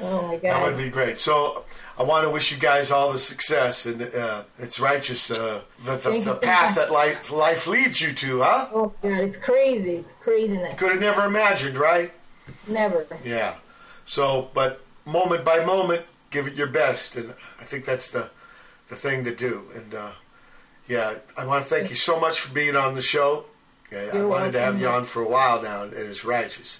Oh my God, that would be great. So I want to wish you guys all the success, and uh, it's righteous uh, the the, the path that life life leads you to, huh? Oh God, it's crazy, it's craziness. Could have never imagined, right? Never. Yeah. So, but moment by moment, give it your best, and I think that's the the thing to do. And uh, yeah, I want to thank you so much for being on the show. Yeah, I wanted to have you on for a while now, and it's righteous.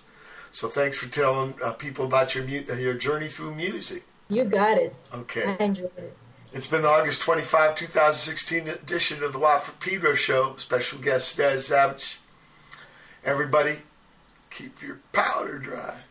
So thanks for telling uh, people about your mu- your journey through music. You got it. Okay. I enjoyed it. It's been the August twenty-fifth, twenty sixteen edition of the Watt for Pedro Show. Special guest, Snez Zavich. Everybody, keep your powder dry.